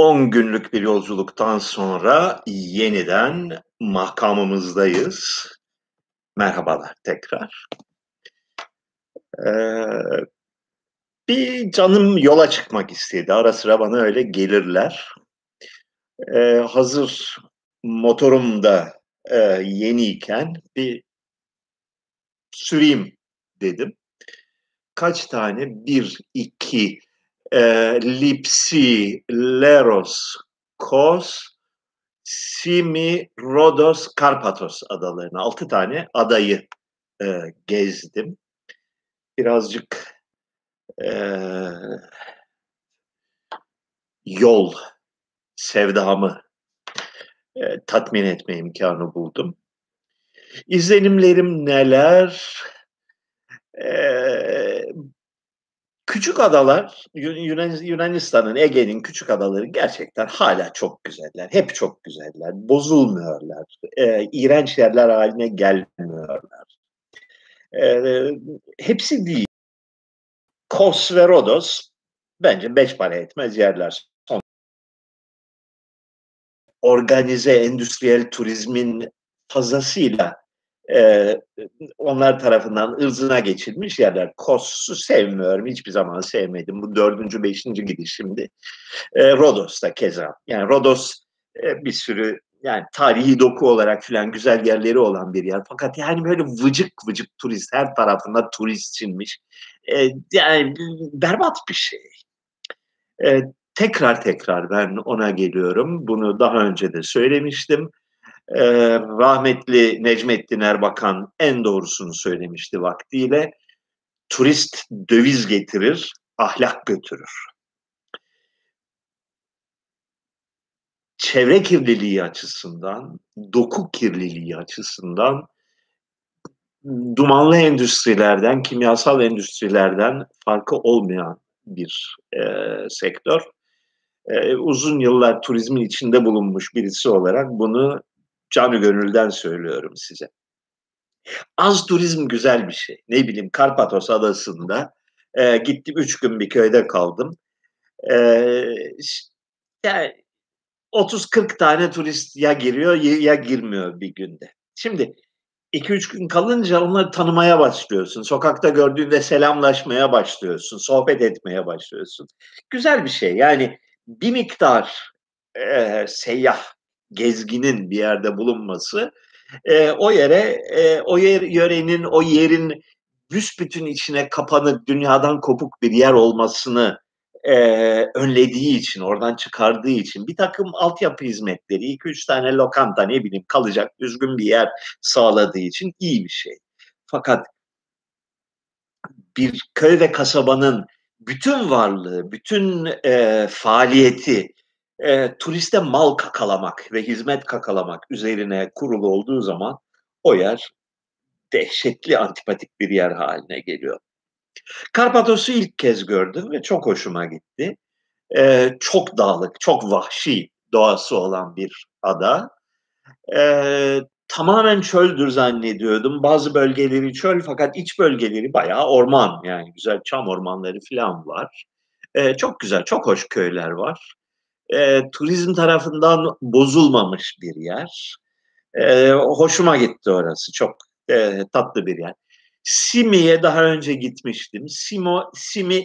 10 günlük bir yolculuktan sonra yeniden makamımızdayız. Merhabalar tekrar. Bir canım yola çıkmak istedi. Ara sıra bana öyle gelirler. Hazır motorum da yeniyken bir süreyim dedim. Kaç tane? 1, 2... Lipsi, Leros, Kos, Simi, Rodos, Karpatos adalarına 6 tane adayı gezdim. Birazcık yol sevdamı tatmin etme imkanı buldum. İzlenimlerim neler? Küçük adalar, Yunanistan'ın, Ege'nin küçük adaları gerçekten hala çok güzeller. Hep çok güzeller. Bozulmuyorlar. İğrenç yerler haline gelmiyorlar. Hepsi değil. Kos ve Rodos bence 5 para etmez yerler. Son. Organize endüstriyel turizmin fazlasıyla onlar tarafından ırzına geçilmiş yerler. Kos'u sevmiyorum. Hiçbir zaman sevmedim. Bu 4. 5. gidişimdi. Rodos'ta keza. Yani Rodos bir sürü yani tarihi doku olarak filan güzel yerleri olan bir yer. Fakat yani böyle vıcık vıcık turist. Her tarafında turist çinmiş. Yani berbat bir şey. Tekrar ben ona geliyorum. Bunu daha önce de söylemiştim. Rahmetli Necmettin Erbakan en doğrusunu söylemişti vaktiyle. Turist döviz getirir, ahlak götürür. Çevre kirliliği açısından, doku kirliliği açısından, dumanlı endüstrilerden, kimyasal endüstrilerden farkı olmayan bir sektör. Uzun yıllar turizmin içinde bulunmuş birisi olarak bunu canı gönülden söylüyorum size. Az turizm güzel bir şey. Ne bileyim Karpatos adasında gittim 3 gün bir köyde kaldım. Yani 30-40 tane turist ya giriyor ya girmiyor bir günde. Şimdi 2-3 gün kalınca onları tanımaya başlıyorsun. Sokakta gördüğünde selamlaşmaya başlıyorsun. Sohbet etmeye başlıyorsun. Güzel bir şey. Yani bir miktar seyyah gezginin bir yerde bulunması o yörenin, o yerin büsbütün içine kapanık, dünyadan kopuk bir yer olmasını önlediği için, oradan çıkardığı için bir takım altyapı hizmetleri, 2-3 tane lokanta, ne bileyim kalacak düzgün bir yer sağladığı için iyi bir şey. Fakat bir köy ve kasabanın bütün varlığı, bütün faaliyeti turiste mal kakalamak ve hizmet kakalamak üzerine kurulu olduğu zaman o yer dehşetli antipatik bir yer haline geliyor. Karpatos'u ilk kez gördüm ve çok hoşuma gitti. Çok dağlık, çok vahşi doğası olan bir ada. Tamamen çöldür zannediyordum. Bazı bölgeleri çöl fakat iç bölgeleri bayağı orman. Yani güzel çam ormanları falan var. Çok güzel, çok hoş köyler var. Turizm tarafından bozulmamış bir yer. Hoşuma gitti orası. Çok tatlı bir yer. Simi'ye daha önce gitmiştim. Simi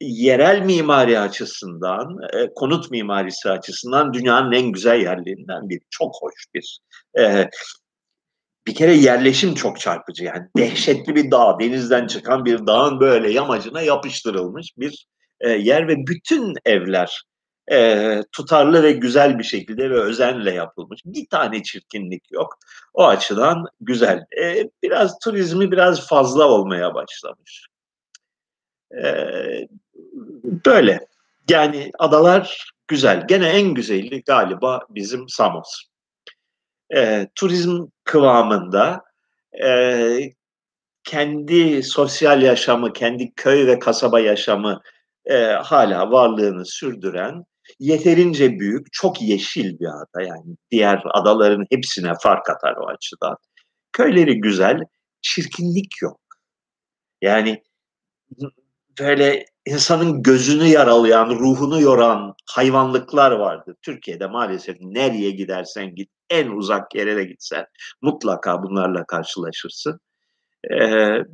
yerel mimari açısından, konut mimarisi açısından dünyanın en güzel yerlerinden biri. Çok hoş bir. Bir kere yerleşim çok çarpıcı. Yani dehşetli bir dağ, denizden çıkan bir dağın böyle yamacına yapıştırılmış bir yer ve bütün evler tutarlı ve güzel bir şekilde ve özenle yapılmış. Bir tane çirkinlik yok. O açıdan güzel. Biraz turizmi biraz fazla olmaya başlamış. Böyle. Yani adalar güzel. Gene en güzeli galiba bizim Samos. Turizm kıvamında kendi sosyal yaşamı, kendi köy ve kasaba yaşamı hala varlığını sürdüren yeterince büyük, çok yeşil bir ada. Yani diğer adaların hepsine fark atar o açıdan. Köyleri güzel, çirkinlik yok. Yani böyle insanın gözünü yaralayan, ruhunu yoran hayvanlıklar vardı. Türkiye'de maalesef nereye gidersen git, en uzak yere de gitsen mutlaka bunlarla karşılaşırsın.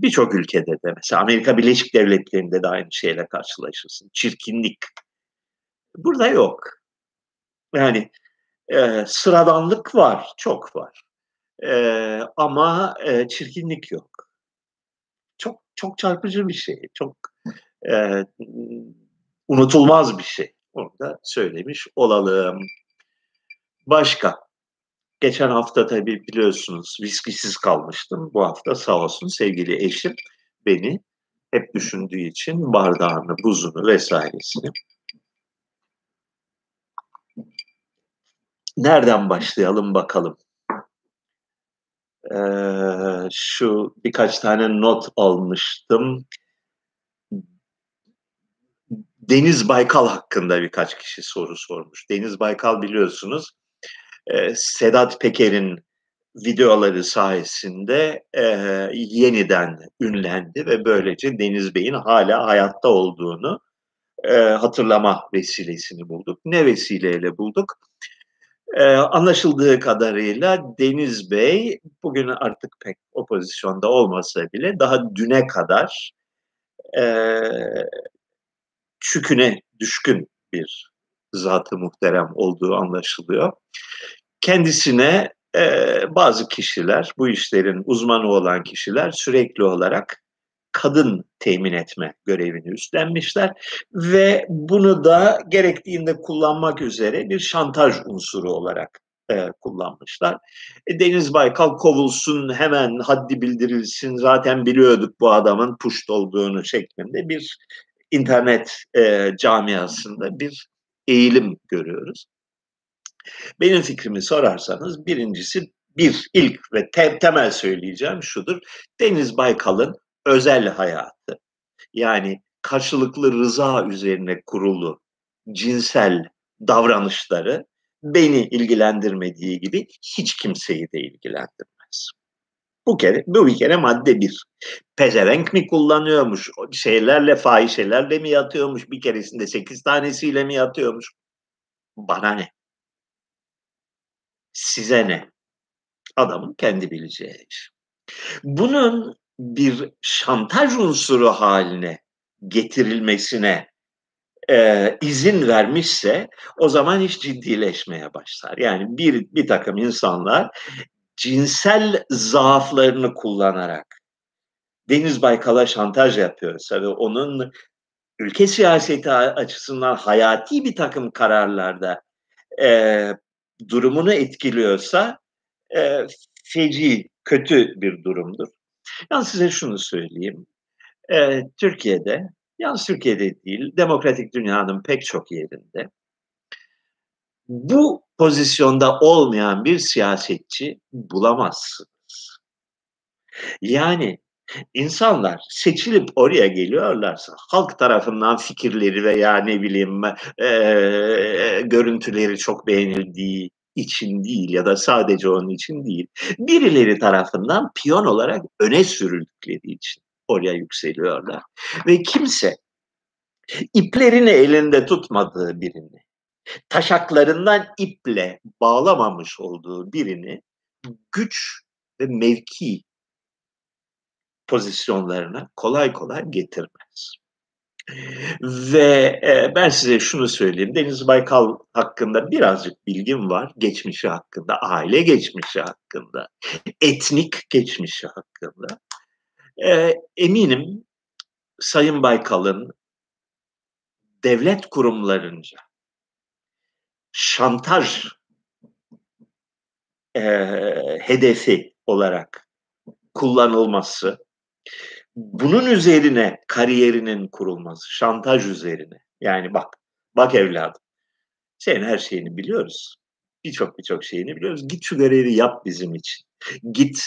Birçok ülkede de, mesela Amerika Birleşik Devletleri'nde de aynı şeyle karşılaşırsın. Çirkinlik. Burada yok. Yani sıradanlık var, çok var. Ama çirkinlik yok. Çok çok çarpıcı bir şey. Çok unutulmaz bir şey. Onu da söylemiş olalım. Başka. Geçen hafta tabii biliyorsunuz viskisiz kalmıştım. Bu hafta sağ olsun sevgili eşim beni hep düşündüğü için bardağını, buzunu vesairesini. Nereden başlayalım bakalım. Şu birkaç tane not almıştım. Deniz Baykal hakkında birkaç kişi soru sormuş. Deniz Baykal biliyorsunuz Sedat Peker'in videoları sayesinde yeniden ünlendi ve böylece Deniz Bey'in hala hayatta olduğunu hatırlama vesilesini bulduk. Ne vesileyle bulduk? Anlaşıldığı kadarıyla Deniz Bey bugün artık pek o pozisyonda olmasa bile daha düne kadar çüküne düşkün bir zat-ı muhterem olduğu anlaşılıyor. Kendisine bazı kişiler, bu işlerin uzmanı olan kişiler sürekli olarak kadın temin etme görevini üstlenmişler ve bunu da gerektiğinde kullanmak üzere bir şantaj unsuru olarak kullanmışlar. Deniz Baykal kovulsun, hemen haddi bildirilsin, zaten biliyorduk bu adamın puşt olduğunu şeklinde bir internet camiasında bir eğilim görüyoruz. Benim fikrimi sorarsanız birincisi, ilk ve temel söyleyeceğim şudur. Deniz Baykal'ın özel hayatı, yani karşılıklı rıza üzerine kurulu cinsel davranışları beni ilgilendirmediği gibi hiç kimseyi de ilgilendirmez. Bu bir kere madde bir. Pezevenk mi kullanıyormuş, fahişelerle mi yatıyormuş, bir keresinde 8 tanesiyle mi yatıyormuş? Bana ne? Size ne? Adamın kendi bileceği iş. Bunun bir şantaj unsuru haline getirilmesine izin vermişse o zaman iş ciddileşmeye başlar. Yani bir takım insanlar cinsel zaaflarını kullanarak Deniz Baykal'a şantaj yapıyorsa ve onun ülke siyaseti açısından hayati bir takım kararlarda durumunu etkiliyorsa feci, kötü bir durumdur. Yalnız size şunu söyleyeyim. Türkiye'de, yalnız Türkiye'de değil, demokratik dünyanın pek çok yerinde bu pozisyonda olmayan bir siyasetçi bulamazsınız. Yani insanlar seçilip oraya geliyorlarsa halk tarafından fikirleri veya görüntüleri çok beğenildiği için değil ya da sadece onun için değil, birileri tarafından piyon olarak öne sürüldükleri için oraya yükseliyorlar. Ve kimse iplerini elinde tutmadığı birini, taşaklarından iple bağlamamış olduğu birini güç ve mevki pozisyonlarına kolay kolay getirmez. Ve ben size şunu söyleyeyim. Deniz Baykal hakkında birazcık bilgim var. Geçmişi hakkında, aile geçmişi hakkında, etnik geçmişi hakkında. Eminim Sayın Baykal'ın devlet kurumlarınca şantaj hedefi olarak kullanılması, bunun üzerine kariyerinin kurulması, şantaj üzerine. Yani bak evladım, senin her şeyini biliyoruz. Birçok şeyini biliyoruz. Git şu görevi yap bizim için. Git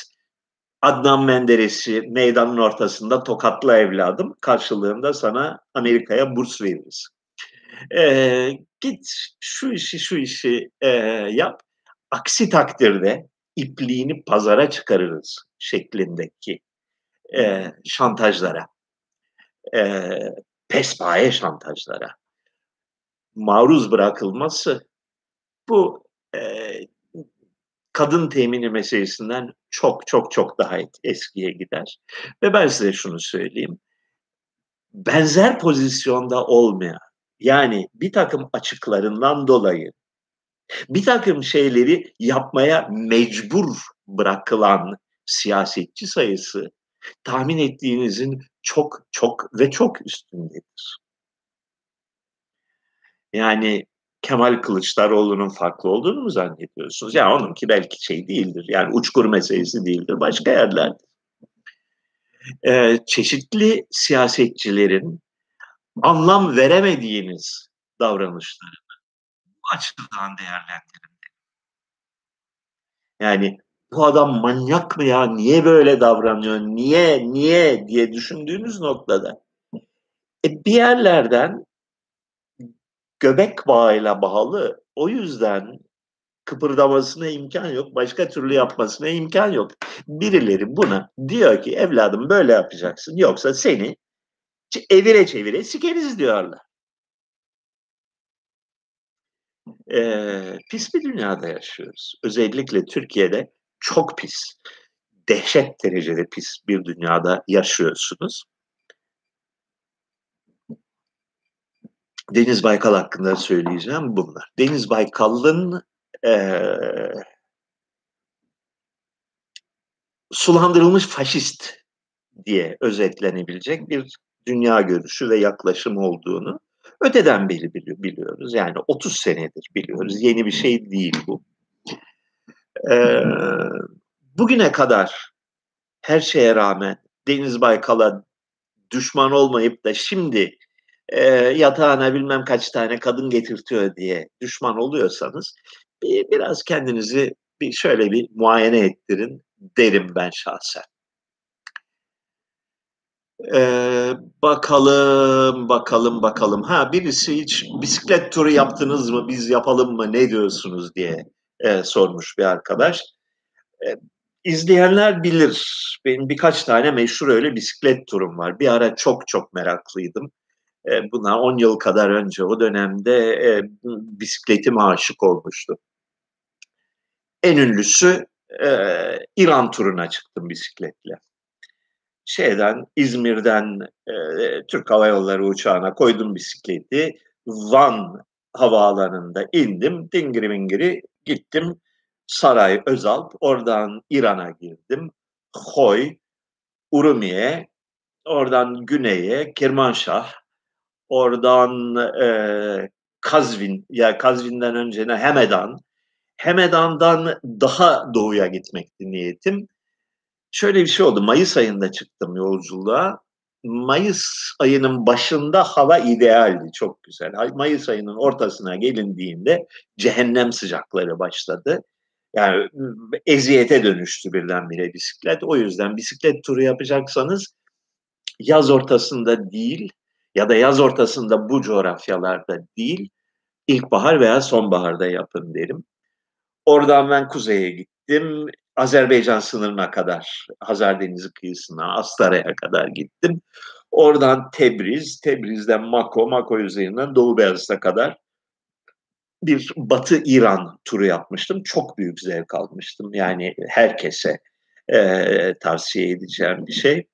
Adnan Menderes'i meydanın ortasında tokatla evladım. Karşılığında sana Amerika'ya burs veririz. Git şu işi yap. Aksi takdirde ipliğini pazara çıkarırız şeklindeki şantajlara pespaye şantajlara maruz bırakılması bu kadın temini meselesinden çok daha eskiye gider. Ve ben size şunu söyleyeyim. Benzer pozisyonda olmayan, yani bir takım açıklarından dolayı bir takım şeyleri yapmaya mecbur bırakılan siyasetçi sayısı tahmin ettiğinizin çok üstündedir. Yani Kemal Kılıçdaroğlu'nun farklı olduğunu mu zannediyorsunuz? Yani onunki belki şey değildir. Yani uçkur meselesi değildir. Başka yerlerdir. Çeşitli siyasetçilerin anlam veremediğiniz davranışlarını bu açıdan değerlendirin. Yani bu adam manyak mı ya? Niye böyle davranıyor? Niye diye düşündüğünüz noktada bir yerlerden göbek bağıyla bağlı. O yüzden kıpırdamasına imkan yok. Başka türlü yapmasına imkan yok. Birileri buna diyor ki evladım böyle yapacaksın. Yoksa seni evire çevire sikeriz diyorlar. Pis bir dünyada yaşıyoruz. Özellikle Türkiye'de çok pis. Dehşet derecede pis bir dünyada yaşıyorsunuz. Deniz Baykal hakkında söyleyeceğim bunlar. Deniz Baykal'ın sulandırılmış faşist diye özetlenebilecek bir dünya görüşü ve yaklaşım olduğunu öteden beri biliyoruz. Yani 30 senedir biliyoruz. Yeni bir şey değil bu. Bugüne kadar her şeye rağmen Deniz Baykal'a düşman olmayıp da şimdi yatağına bilmem kaç tane kadın getirtiyor diye düşman oluyorsanız biraz kendinizi şöyle bir muayene ettirin derim ben şahsen. Bakalım. Ha, birisi hiç bisiklet turu yaptınız mı, biz yapalım mı, ne diyorsunuz diye sormuş bir arkadaş. İzleyenler bilir. Benim birkaç tane meşhur öyle bisiklet turum var. Bir ara çok meraklıydım. Bunlar 10 yıl kadar önce, o dönemde bisikletime aşık olmuştum. En ünlüsü İran turuna çıktım bisikletle. İzmir'den Türk Hava Yolları uçağına koydum bisikleti. Van havaalanında indim. Dingiri mingiri gittim. Saray Özalp. Oradan İran'a girdim. Khoi, Urumi'ye. Oradan güneye Kermanşah. Oradan Kazvin, yani Kazvin'den önce Hemedan. Hemedan'dan daha doğuya gitmekti niyetim. Şöyle bir şey oldu. Mayıs ayında çıktım yolculuğa. Mayıs ayının başında hava idealdi. Çok güzel. Mayıs ayının ortasına gelindiğinde cehennem sıcakları başladı. Yani eziyete dönüştü birdenbire bisiklet. O yüzden bisiklet turu yapacaksanız yaz ortasında değil, ya da yaz ortasında bu coğrafyalarda değil, ilkbahar veya sonbaharda yapın derim. Oradan ben kuzeye gittim. Azerbaycan sınırına kadar, Hazar Denizi kıyısına, Astara'ya kadar gittim. Oradan Tebriz, Tebriz'den Mako, Mako üzerinden Doğu Beyazıt'a kadar bir Batı İran turu yapmıştım. Çok büyük zevk almıştım. Yani herkese tavsiye edeceğim bir şey.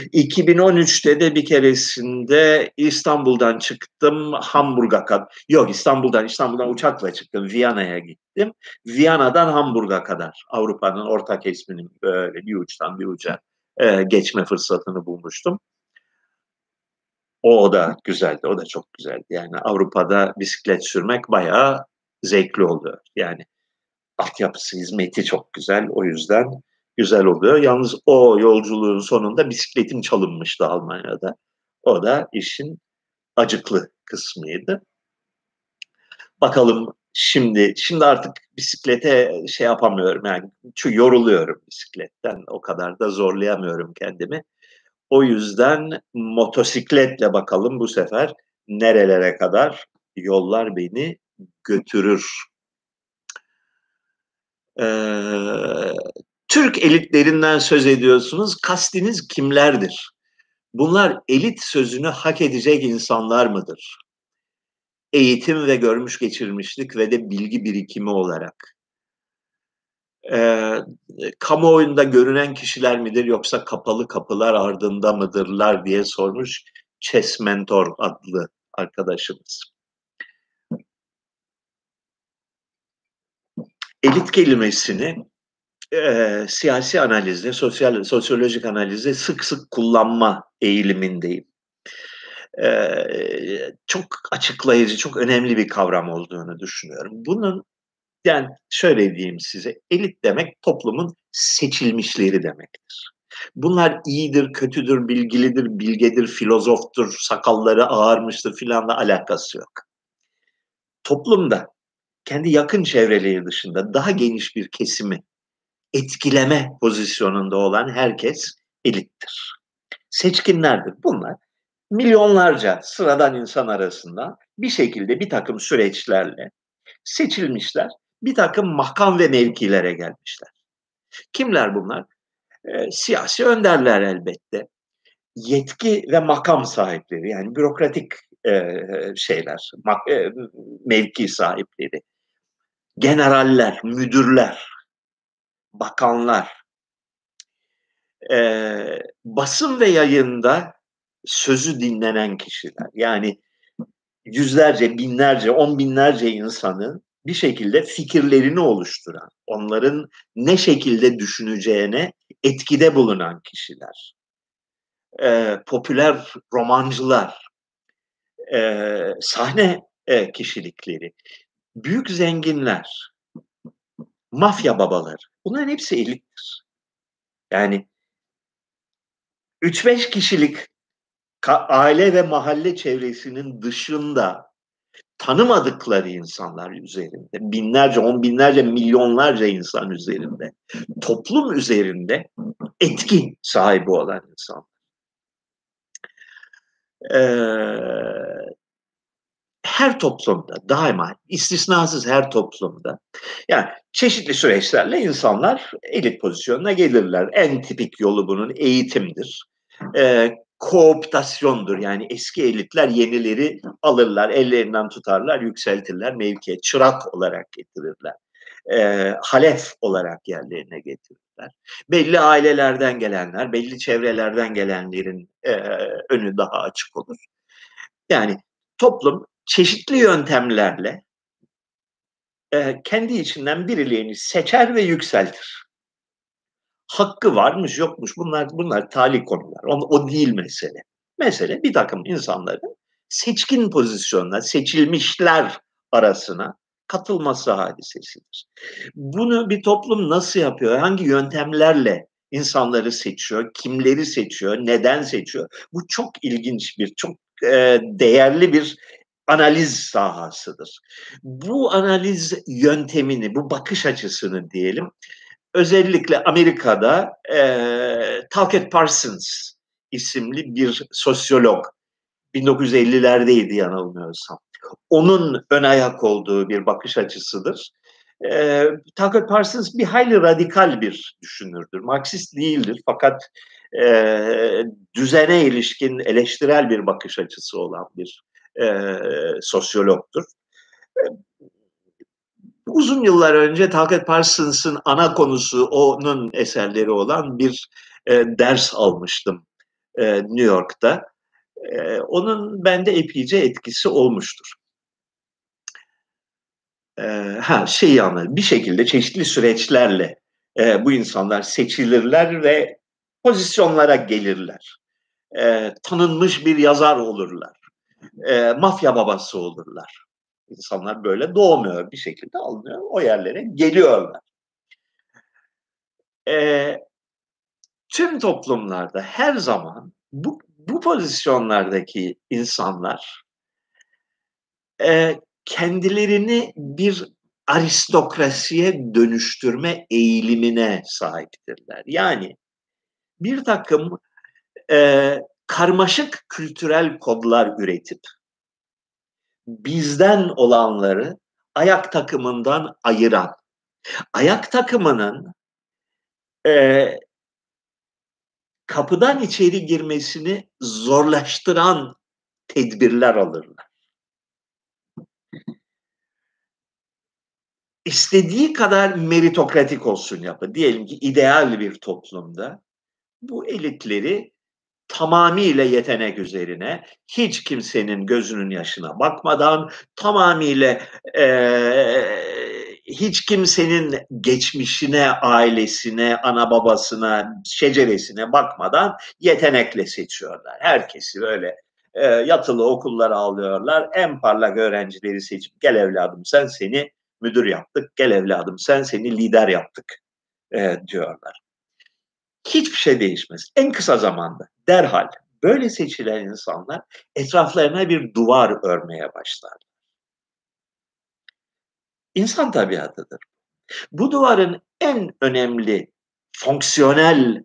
2013'te de bir keresinde İstanbul'dan çıktım Hamburg'a kadar. Yok, İstanbul'dan uçakla çıktım. Viyana'ya gittim. Viyana'dan Hamburg'a kadar Avrupa'nın ortak isminin böyle bir uçtan bir uca geçme fırsatını bulmuştum. O da güzeldi. O da çok güzeldi. Yani Avrupa'da bisiklet sürmek bayağı zevkli oluyor. Yani altyapısı, hizmeti çok güzel. O yüzden güzel oluyor. Yalnız o yolculuğun sonunda bisikletim çalınmıştı Almanya'da. O da işin acıklı kısmıydı. Bakalım şimdi artık bisiklete şey yapamıyorum. Yani çünkü yoruluyorum bisikletten. O kadar da zorlayamıyorum kendimi. O yüzden motosikletle bakalım bu sefer nerelere kadar yollar beni götürür. Türk elitlerinden söz ediyorsunuz. Kastiniz kimlerdir? Bunlar elit sözünü hak edecek insanlar mıdır? Eğitim ve görmüş geçirmişlik ve de bilgi birikimi olarak. Kamuoyunda görünen kişiler midir yoksa kapalı kapılar ardında mıdırlar diye sormuş Chess Mentor adlı arkadaşımız. Elit kelimesini siyasi analizde, sosyolojik analizde sık sık kullanma eğilimindeyim. Çok açıklayıcı, çok önemli bir kavram olduğunu düşünüyorum. Bunun, yani şöyle diyeyim size, elit demek toplumun seçilmişleri demektir. Bunlar iyidir, kötüdür, bilgilidir, bilgedir, filozoftur, sakalları ağarmıştır filanla alakası yok. Toplumda kendi yakın çevreleri dışında daha geniş bir kesimi etkileme pozisyonunda olan herkes elittir. Seçkinlerdir. Bunlar milyonlarca sıradan insan arasında bir şekilde bir takım süreçlerle seçilmişler, bir takım makam ve mevkilere gelmişler. Kimler bunlar? Siyasi önderler elbette. Yetki ve makam sahipleri, yani bürokratik şeyler, mevki sahipleri, generaller, müdürler, bakanlar, basın ve yayında sözü dinlenen kişiler, yani yüzlerce, binlerce, on binlerce insanın bir şekilde fikirlerini oluşturan, onların ne şekilde düşüneceğine etkide bulunan kişiler, popüler romancılar, sahne kişilikleri, büyük zenginler, mafya babaları, bunların hepsi elittir. Yani 3-5 kişilik aile ve mahalle çevresinin dışında tanımadıkları insanlar üzerinde, binlerce, on binlerce, milyonlarca insan üzerinde, toplum üzerinde etki sahibi olan insan. Her toplumda, daima, istisnasız her toplumda, yani çeşitli süreçlerle insanlar elit pozisyonuna gelirler. En tipik yolu bunun eğitimdir. Kooptasyondur, yani eski elitler yenileri alırlar, ellerinden tutarlar, yükseltirler, mevkiye çırak olarak getirirler, halef olarak yerlerine getirirler. Belli ailelerden gelenler, belli çevrelerden gelenlerin önü daha açık olur. Yani toplum çeşitli yöntemlerle kendi içinden birilerini seçer ve yükseltir. Hakkı varmış yokmuş, bunlar tali konular. O değil mesele. Mesele bir takım insanların seçkin pozisyonuna, seçilmişler arasına katılması hadisesidir. Bunu bir toplum nasıl yapıyor? Hangi yöntemlerle insanları seçiyor? Kimleri seçiyor? Neden seçiyor? Bu çok ilginç bir, çok değerli bir analiz sahasıdır. Bu analiz yöntemini, bu bakış açısını diyelim, özellikle Amerika'da Talcott Parsons isimli bir sosyolog, 1950'lerdeydi yanılmıyorsam, onun ön ayak olduğu bir bakış açısıdır. Talcott Parsons bir hayli radikal bir düşünürdür. Marksist değildir fakat düzene ilişkin eleştirel bir bakış açısı olan bir sosyologtur. Uzun yıllar önce Talcott Parsons'ın ana konusu, onun eserleri olan bir ders almıştım New York'ta. Onun bende epeyce etkisi olmuştur. Bir şekilde çeşitli süreçlerle bu insanlar seçilirler ve pozisyonlara gelirler. Tanınmış bir yazar olurlar. Mafya babası olurlar. İnsanlar böyle doğmuyor, bir şekilde alınıyor, o yerlere geliyorlar. Tüm toplumlarda her zaman bu pozisyonlardaki insanlar kendilerini bir aristokrasiye dönüştürme eğilimine sahiptirler. Yani bir takım karmaşık kültürel kodlar üretip bizden olanları ayak takımından ayıran, ayak takımının kapıdan içeri girmesini zorlaştıran tedbirler alırlar. İstediği kadar meritokratik olsun yapı. Diyelim ki ideal bir toplumda bu elitleri tamamıyla yetenek üzerine, hiç kimsenin gözünün yaşına bakmadan, tamamıyla hiç kimsenin geçmişine, ailesine, ana babasına, şeceresine bakmadan yetenekle seçiyorlar. Herkesi böyle yatılı okullara alıyorlar. En parlak öğrencileri seçip gel evladım sen seni müdür yaptık, gel evladım sen seni lider yaptık diyorlar. Hiçbir şey değişmez. En kısa zamanda derhal böyle seçilen insanlar etraflarına bir duvar örmeye başlar. İnsan tabiatıdır. Bu duvarın en önemli fonksiyonel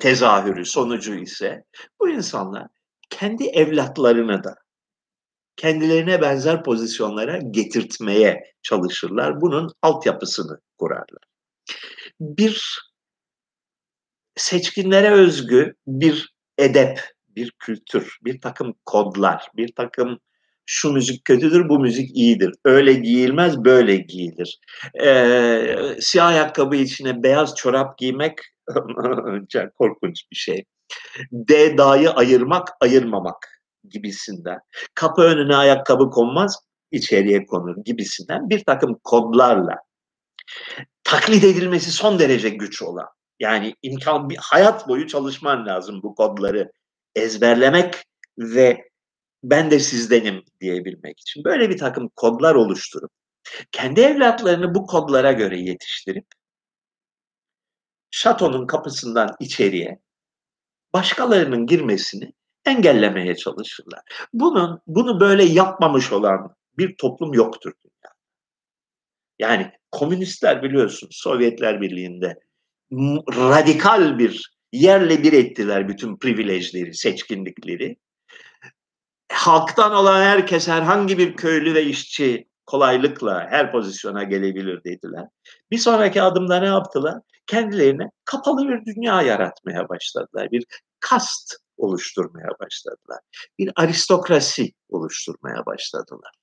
tezahürü, sonucu ise bu insanlar kendi evlatlarını da kendilerine benzer pozisyonlara getirtmeye çalışırlar. Bunun altyapısını kurarlar. Bir seçkinlere özgü bir edep, bir kültür, bir takım kodlar, bir takım şu müzik kötüdür, bu müzik iyidir, öyle giyilmez, böyle giyilir. Siyah ayakkabı içine beyaz çorap giymek korkunç bir şey. D'da'yı ayırmak, ayırmamak gibisinden. Kapı önüne ayakkabı konmaz, içeriye konur gibisinden bir takım kodlarla taklit edilmesi son derece güç olan. Yani imkan, bir hayat boyu çalışman lazım bu kodları ezberlemek ve ben de sizdenim diyebilmek için. Böyle bir takım kodlar oluşturup kendi evlatlarını bu kodlara göre yetiştirip şatonun kapısından içeriye başkalarının girmesini engellemeye çalışırlar. Bunu böyle yapmamış olan bir toplum yoktur dünyada. Yani komünistler biliyorsun Sovyetler Birliği'nde radikal bir yerle bir ettiler bütün privilejleri, seçkinlikleri. Halktan olan herkes, herhangi bir köylü ve işçi kolaylıkla her pozisyona gelebilir dediler. Bir sonraki adımda ne yaptılar? Kendilerine kapalı bir dünya yaratmaya başladılar. Bir kast oluşturmaya başladılar. Bir aristokrasi oluşturmaya başladılar.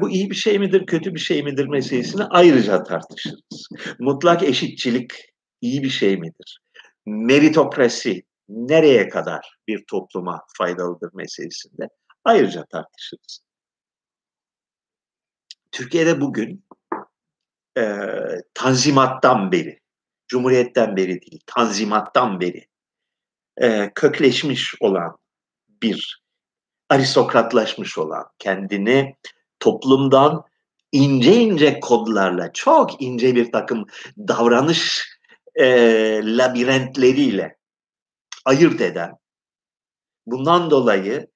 Bu iyi bir şey midir, kötü bir şey midir meselesini ayrıca tartışırız. Mutlak eşitçilik iyi bir şey midir? Meritokrasi nereye kadar bir topluma faydalıdır meselesinde ayrıca tartışırız. Türkiye'de bugün Tanzimat'tan beri, Cumhuriyet'ten beri değil, Tanzimat'tan beri kökleşmiş olan bir aristokratlaşmış olan, kendini toplumdan ince ince kodlarla, çok ince bir takım davranış labirentleriyle ayırt eden, bundan dolayı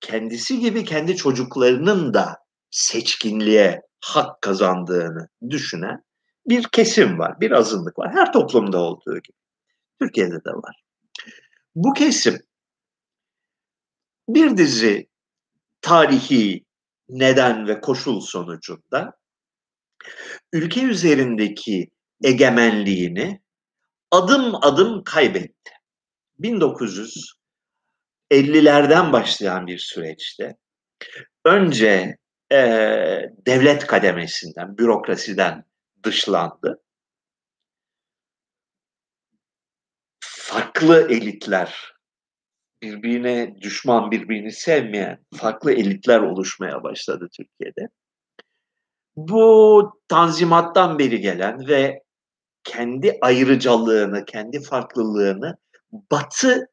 kendisi gibi kendi çocuklarının da seçkinliğe hak kazandığını düşünen bir kesim var, bir azınlık var. Her toplumda olduğu gibi. Türkiye'de de var. Bu kesim bir dizi tarihi neden ve koşul sonucunda ülke üzerindeki egemenliğini adım adım kaybetti. 1950'lerden başlayan bir süreçte önce devlet kademesinden, bürokrasiden dışlandı. Farklı elitler, birbirine düşman, birbirini sevmeyen farklı elitler oluşmaya başladı Türkiye'de. Bu Tanzimat'tan beri gelen ve kendi ayrıcalığını, kendi farklılığını Batı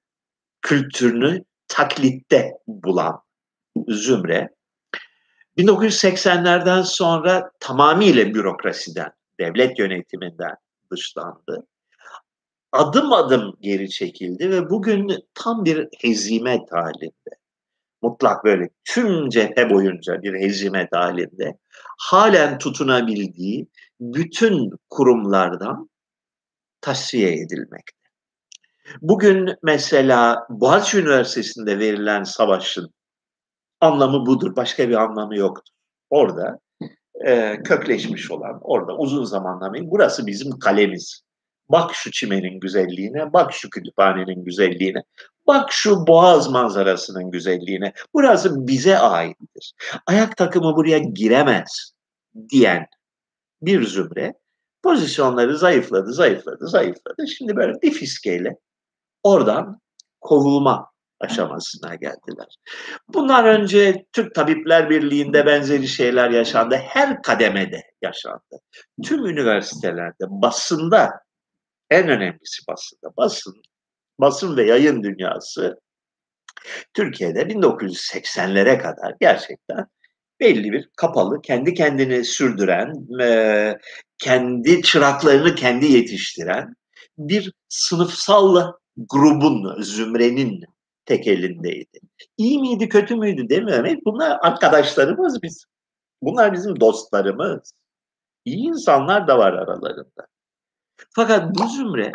kültürünü taklitte bulan zümre 1980'lerden sonra tamamıyla bürokrasiden, devlet yönetiminden dışlandı. Adım adım geri çekildi ve bugün tam bir hezimet halinde. Mutlak böyle tüm cephe boyunca bir hezimet halinde. Halen tutunabildiği bütün kurumlardan tasfiye edilmekte. Bugün mesela Boğaziçi Üniversitesi'nde verilen savaşın anlamı budur. Başka bir anlamı yoktur. Orada kökleşmiş olan, orada uzun zamandan beri burası bizim kalemiz. Bak şu çimenin güzelliğine, bak şu kütüphanenin güzelliğine, bak şu boğaz manzarasının güzelliğine. Burası bize aittir. Ayak takımı buraya giremez diyen bir zümre pozisyonları zayıfladı. Şimdi böyle bir fiskeyle oradan kovulma aşamasına geldiler. Bundan önce Türk Tabipler Birliği'nde benzeri şeyler yaşandı. Her kademede yaşandı. Tüm üniversitelerde, basında, en önemlisi basında, basın ve yayın dünyası Türkiye'de 1980'lere kadar gerçekten belli bir kapalı, kendi kendini sürdüren, kendi çıraklarını kendi yetiştiren bir sınıfsal grubun, zümrenin tek elindeydi. İyi miydi, kötü müydü demiyorum. Bunlar arkadaşlarımız biz. Bunlar bizim dostlarımız. İyi insanlar da var aralarında. Fakat bu zümre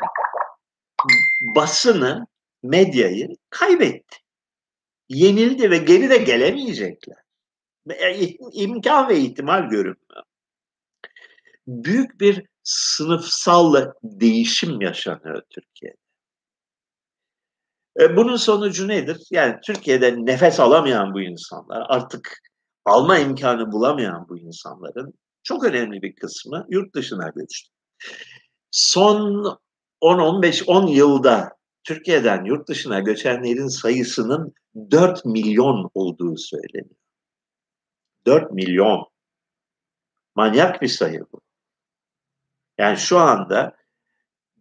basını, medyayı kaybetti. Yenildi ve geri de gelemeyecekler. İmkan ve ihtimal görünmüyor. Büyük bir sınıfsal değişim yaşanıyor Türkiye'de. Bunun sonucu nedir? Yani Türkiye'de nefes alamayan bu insanlar, artık alma imkanı bulamayan bu insanların çok önemli bir kısmı yurt dışına göçtü. Son 10 yılda Türkiye'den yurt dışına göçenlerin sayısının 4 milyon olduğu söyleniyor. 4 milyon. Manyak bir sayı bu. Yani şu anda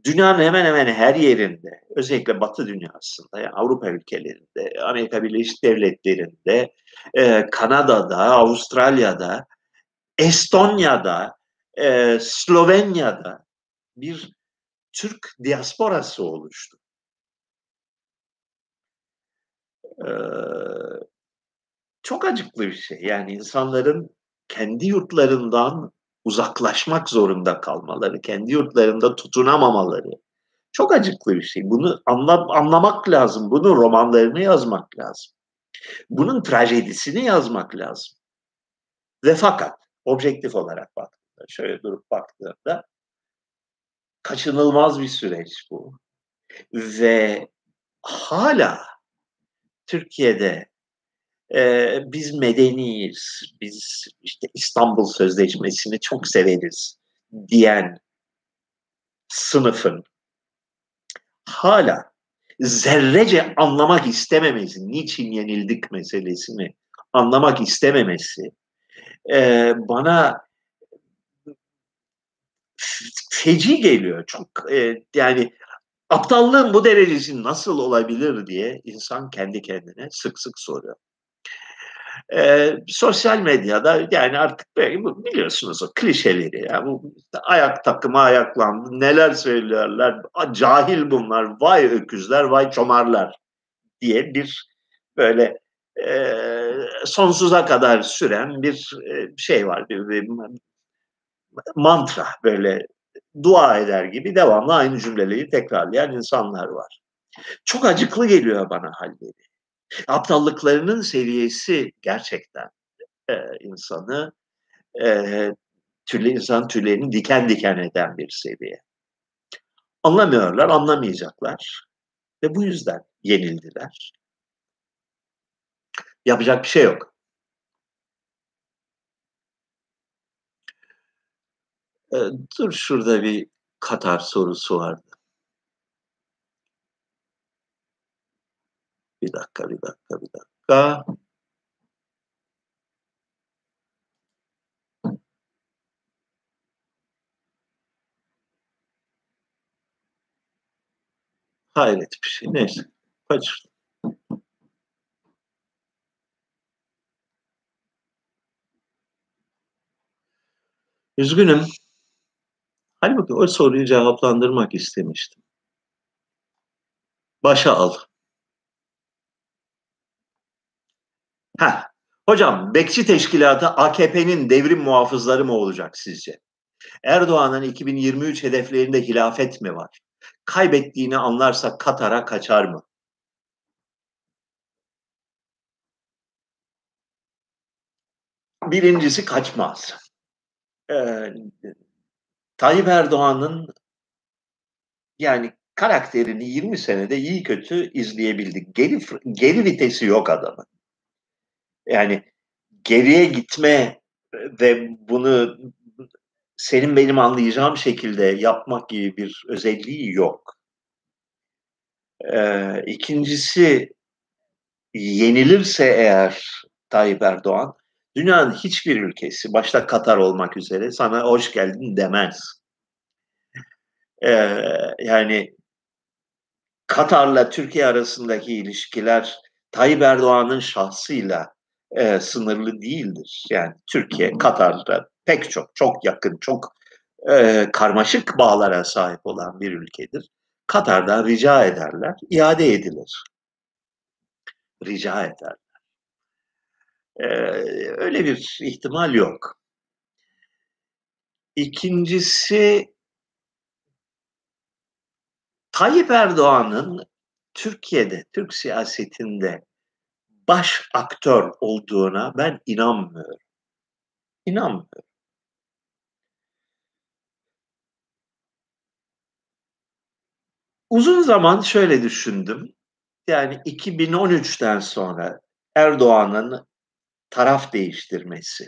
dünyanın hemen hemen her yerinde, özellikle Batı dünyasında, yani Avrupa ülkelerinde, Amerika Birleşik Devletleri'nde, Kanada'da, Avustralya'da, Estonya'da, Slovenya'da bir Türk diasporası oluştu. Çok acıklı bir şey. Yani insanların kendi yurtlarından uzaklaşmak zorunda kalmaları, kendi yurtlarında tutunamamaları çok acıklı bir şey. Bunu anlamak lazım. Bunun romanlarını yazmak lazım. Bunun trajedisini yazmak lazım. Ve fakat objektif olarak baktığında, şöyle durup baktığında kaçınılmaz bir süreç bu. Ve hala Türkiye'de biz medeniyiz, biz işte İstanbul Sözleşmesi'ni çok severiz diyen sınıfın hala zerrece anlamak istememesi, niçin yenildik meselesini anlamak istememesi bana feci geliyor. Çok yani aptallığın bu derecesi nasıl olabilir diye insan kendi kendine sık sık soruyor. Sosyal medyada yani artık biliyorsunuz o klişeleri, yani bu işte ayak takımı ayaklandı, neler söylüyorlar, cahil bunlar, vay öküzler, vay çomarlar diye bir böyle sonsuza kadar süren bir şey var, bir mantra, böyle dua eder gibi devamlı aynı cümleleri tekrarlayan insanlar var. Çok acıklı geliyor bana halleri. Aptallıklarının seviyesi gerçekten insanın tüylerini diken diken eden bir seviye. Anlamıyorlar, anlamayacaklar ve bu yüzden yenildiler. Yapacak bir şey yok. Dur, şurada bir Katar sorusu vardı. Bir dakika. Hayret bir şey. Neyse. Kaçırdım. Üzgünüm. Halbuki o soruyu cevaplandırmak istemiştim. Başa al. Hocam, bekçi teşkilatı AKP'nin devrim muhafızları mı olacak sizce? Erdoğan'ın 2023 hedeflerinde hilafet mi var? Kaybettiğini anlarsa Katar'a kaçar mı? Birincisi kaçmaz. Tayyip Erdoğan'ın yani karakterini 20 senede iyi kötü izleyebildik. Geri vitesi yok adamın. Yani geriye gitme ve bunu senin benim anlayacağım şekilde yapmak gibi bir özelliği yok. İkincisi, yenilirse eğer Tayyip Erdoğan, dünyanın hiçbir ülkesi, başta Katar olmak üzere, sana hoş geldin demez. Yani Katar'la Türkiye arasındaki ilişkiler Tayyip Erdoğan'ın şahsıyla sınırlı değildir. Yani Türkiye, Katar'da pek çok yakın, çok karmaşık bağlara sahip olan bir ülkedir. Katar'dan rica ederler, iade edilir. Rica ederler. Öyle bir ihtimal yok. İkincisi, Tayyip Erdoğan'ın Türkiye'de, Türk siyasetinde baş aktör olduğuna ben inanmıyorum. İnanmıyorum. Uzun zaman şöyle düşündüm. Yani 2013'ten sonra Erdoğan'ın taraf değiştirmesi,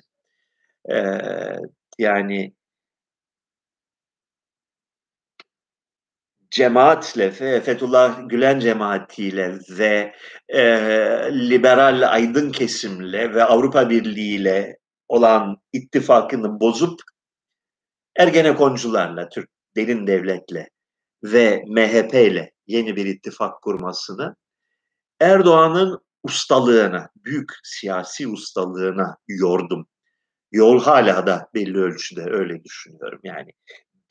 yani cemaatle, Fethullah Gülen cemaatiyle ve liberal aydın kesimle ve Avrupa Birliği'yle olan ittifakını bozup Ergenekoncularla, Türk Derin Devlet'le ve MHP'yle yeni bir ittifak kurmasını, Erdoğan'ın ustalığına, büyük siyasi ustalığına yordum. Yol hala da belli ölçüde öyle düşünüyorum. Yani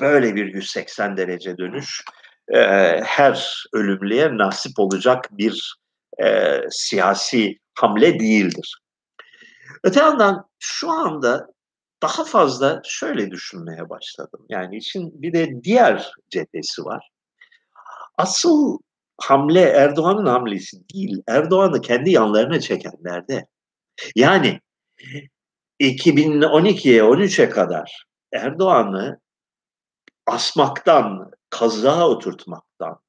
böyle bir 180 derece dönüş her ölümlüye nasip olacak bir siyasi hamle değildir. Öte yandan şu anda daha fazla şöyle düşünmeye başladım. Yani işin bir de diğer cephesi var. Asıl hamle Erdoğan'ın hamlesi değil, Erdoğan'ı kendi yanlarına çekenlerde. Yani 2012'ye, 13'e kadar Erdoğan'ı asmaktan, kazığa oturtmaktan,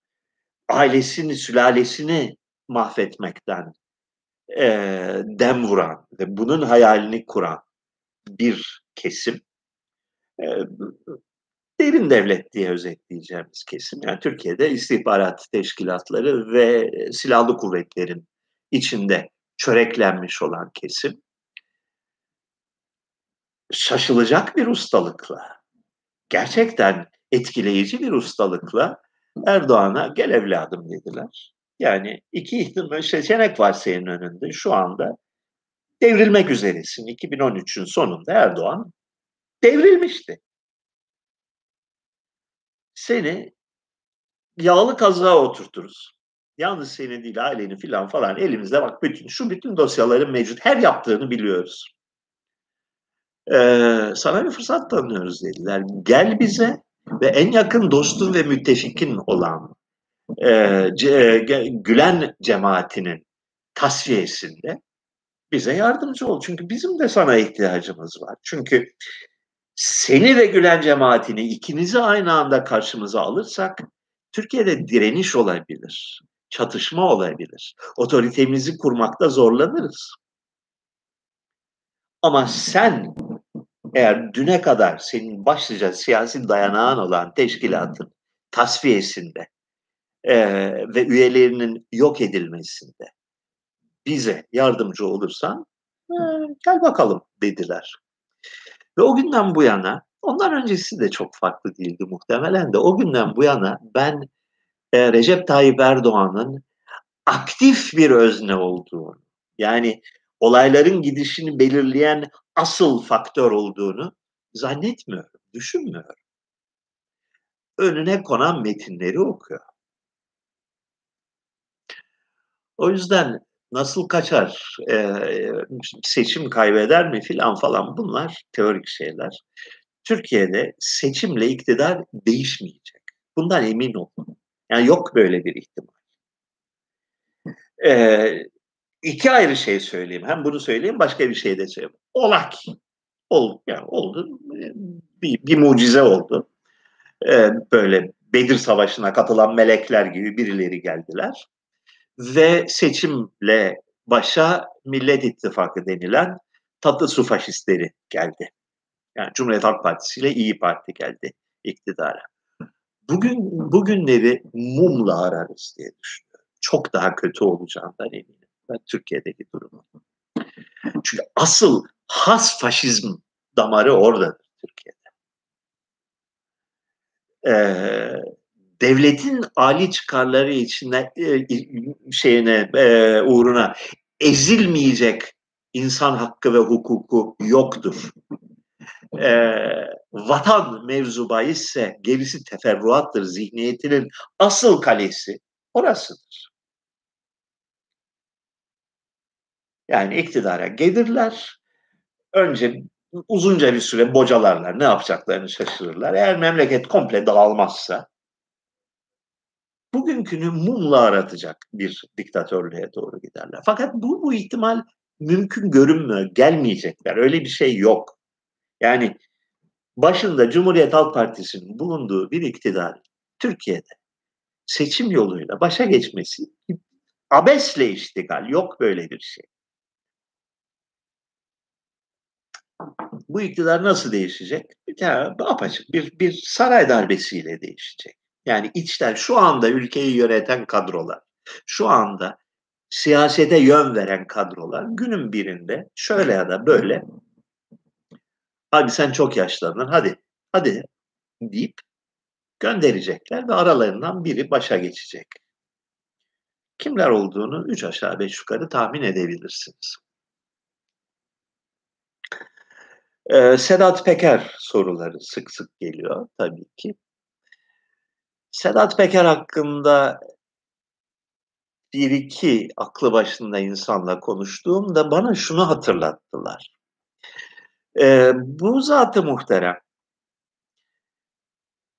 ailesini, sülalesini mahvetmekten dem vuran ve bunun hayalini kuran bir kesim, derin devlet diye özetleyeceğimiz kesim. Yani Türkiye'de istihbarat teşkilatları ve silahlı kuvvetlerin içinde çöreklenmiş olan kesim, şaşılacak bir ustalıkla, gerçekten etkileyici bir ustalıkla Erdoğan'a gel evladım dediler. Yani iki ihtimal, seçenek var senin önünde. Şu anda devrilmek üzeresin. 2013'ün sonunda Erdoğan devrilmişti. Seni yağlı kazığa oturturuz. Yalnız seni değil, aileni falan elimizde, bak bütün dosyaların mevcut. Her yaptığını biliyoruz. Sana bir fırsat tanıyoruz dediler. Gel bize ve en yakın dostun ve müttefikin olan Gülen cemaatinin tasfiyesinde bize yardımcı ol. Çünkü bizim de sana ihtiyacımız var. Çünkü seni ve Gülen cemaatini, ikinizi aynı anda karşımıza alırsak Türkiye'de direniş olabilir, çatışma olabilir, otoritemizi kurmakta zorlanırız. Ama sen eğer düne kadar senin başlıca siyasi dayanağın olan teşkilatın tasfiyesinde ve üyelerinin yok edilmesinde bize yardımcı olursan gel bakalım dediler. Ve o günden bu yana, ondan öncesi de çok farklı değildi muhtemelen de, o günden bu yana ben Recep Tayyip Erdoğan'ın aktif bir özne olduğunu, yani olayların gidişini belirleyen asıl faktör olduğunu zannetmiyorum, düşünmüyorum. Önüne konan metinleri okuyor. O yüzden nasıl kaçar, seçim kaybeder mi falan bunlar teorik şeyler. Türkiye'de seçimle iktidar değişmeyecek. Bundan emin olun. Yani yok böyle bir ihtimal. İki ayrı şey söyleyeyim. Hem bunu söyleyeyim, başka bir şey de söyleyeyim. Ola ki. Oldu. Yani oldu. Bir mucize oldu. Böyle Bedir Savaşı'na katılan melekler gibi birileri geldiler. Ve seçimle başa Millet İttifakı denilen tatlı su faşistleri geldi. Yani Cumhuriyet Halk Partisi ile İYİ Parti geldi iktidara. Bugünleri mumla ararız diye düşünüyorum. Çok daha kötü olacağından eminim. Ben Türkiye'deki durumu. Çünkü asıl has faşizm damarı oradadır Türkiye'de. Devletin âli çıkarları içine, uğruna ezilmeyecek insan hakkı ve hukuku yoktur. Vatan mevzubahis'se gerisi teferruattır zihniyetinin asıl kalesi orasıdır. Yani iktidara gelirler, önce uzunca bir süre bocalarlar, ne yapacaklarını şaşırırlar. Eğer memleket komple dağılmazsa bugünkünü mumla aratacak bir diktatörlüğe doğru giderler. Fakat bu ihtimal mümkün görünmüyor, gelmeyecekler. Öyle bir şey yok. Yani başında Cumhuriyet Halk Partisi'nin bulunduğu bir iktidarın Türkiye'de seçim yoluyla başa geçmesi abesle iştigal, yok böyle bir şey. Bu iktidar nasıl değişecek? Ya, apaçık bir saray darbesiyle değişecek. Yani içten şu anda ülkeyi yöneten kadrolar, şu anda siyasete yön veren kadrolar günün birinde şöyle ya da böyle abi sen çok yaşlandın hadi deyip gönderecekler ve aralarından biri başa geçecek. Kimler olduğunu 3 aşağı 5 yukarı tahmin edebilirsiniz. Sedat Peker soruları sık sık geliyor tabii ki. Sedat Peker hakkında bir iki aklı başında insanla konuştuğumda bana şunu hatırlattılar. Bu zat-ı muhterem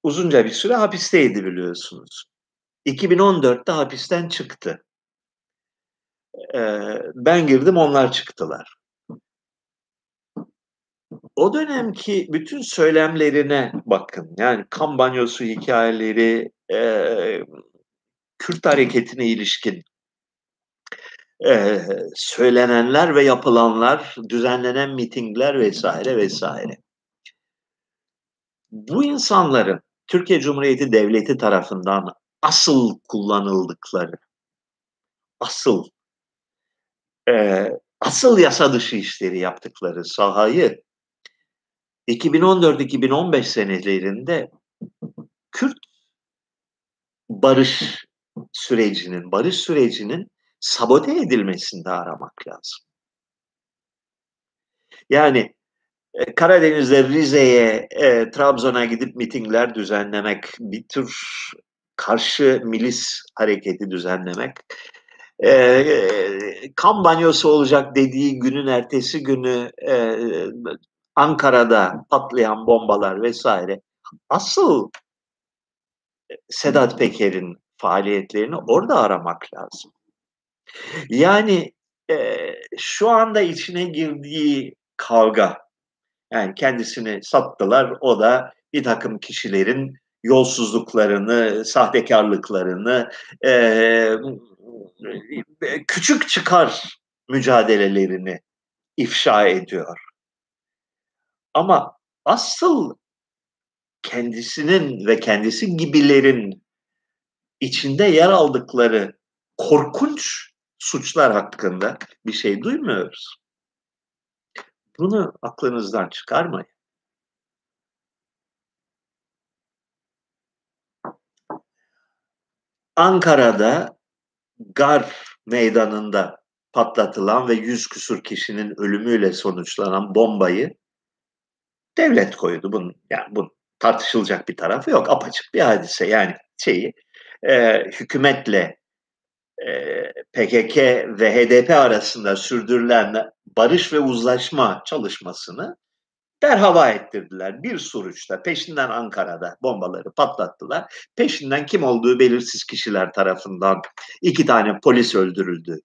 uzunca bir süre hapisteydi biliyorsunuz. 2014'te hapisten çıktı. Ben girdim, onlar çıktılar. O dönemki bütün söylemlerine bakın. Yani kan banyosu hikayeleri, Kürt hareketine ilişkin söylenenler ve yapılanlar, düzenlenen mitingler vesaire vesaire. Bu insanların Türkiye Cumhuriyeti Devleti tarafından asıl kullanıldıkları, asıl yasa dışı işleri yaptıkları sahayı 2014-2015 senelerinde Kürt barış sürecinin sabote edilmesinde aramak lazım. Yani Karadeniz'de Rize'ye, Trabzon'a gidip mitingler düzenlemek, bir tür karşı milis hareketi düzenlemek, kan banyosu olacak dediği günün ertesi günü Ankara'da patlayan bombalar vesaire. Asıl Sedat Peker'in faaliyetlerini orada aramak lazım. Yani şu anda içine girdiği kavga, yani kendisini sattılar, o da bir takım kişilerin yolsuzluklarını, sahtekarlıklarını, küçük çıkar mücadelelerini ifşa ediyor. Ama asıl kendisinin ve kendisi gibilerin içinde yer aldıkları korkunç suçlar hakkında bir şey duymuyoruz. Bunu aklınızdan çıkarmayın. Ankara'da Gar Meydanı'nda patlatılan ve 100 küsur kişinin ölümüyle sonuçlanan bombayı devlet koydu. Bunun, yani bunun tartışılacak bir tarafı yok. Apaçık bir hadise. Yani hükümetle PKK ve HDP arasında sürdürülen barış ve uzlaşma çalışmasını berhava ettirdiler. Bir Suruç'ta, peşinden Ankara'da bombaları patlattılar. Peşinden kim olduğu belirsiz kişiler tarafından 2 tane polis öldürüldü.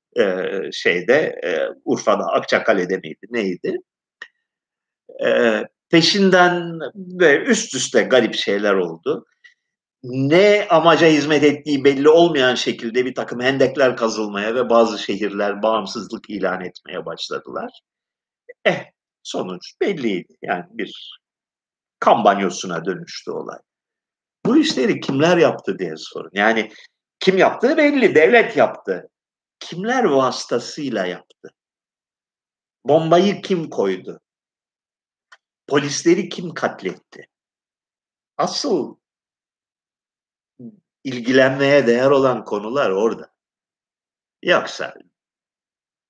Urfa'da, Akçakale'de miydi, neydi? Peşinden üst üste garip şeyler oldu. ne amaca hizmet ettiği belli olmayan şekilde bir takım hendekler kazılmaya ve bazı şehirler bağımsızlık ilan etmeye başladılar. Sonuç belliydi. Yani bir kampanyosuna dönüştü olay. Bu işleri kimler yaptı diye sorun. Yani kim yaptığı belli, devlet yaptı. Kimler vasıtasıyla yaptı? Bombayı kim koydu? Polisleri kim katletti? Asıl ilgilenmeye değer olan konular orada. Yoksa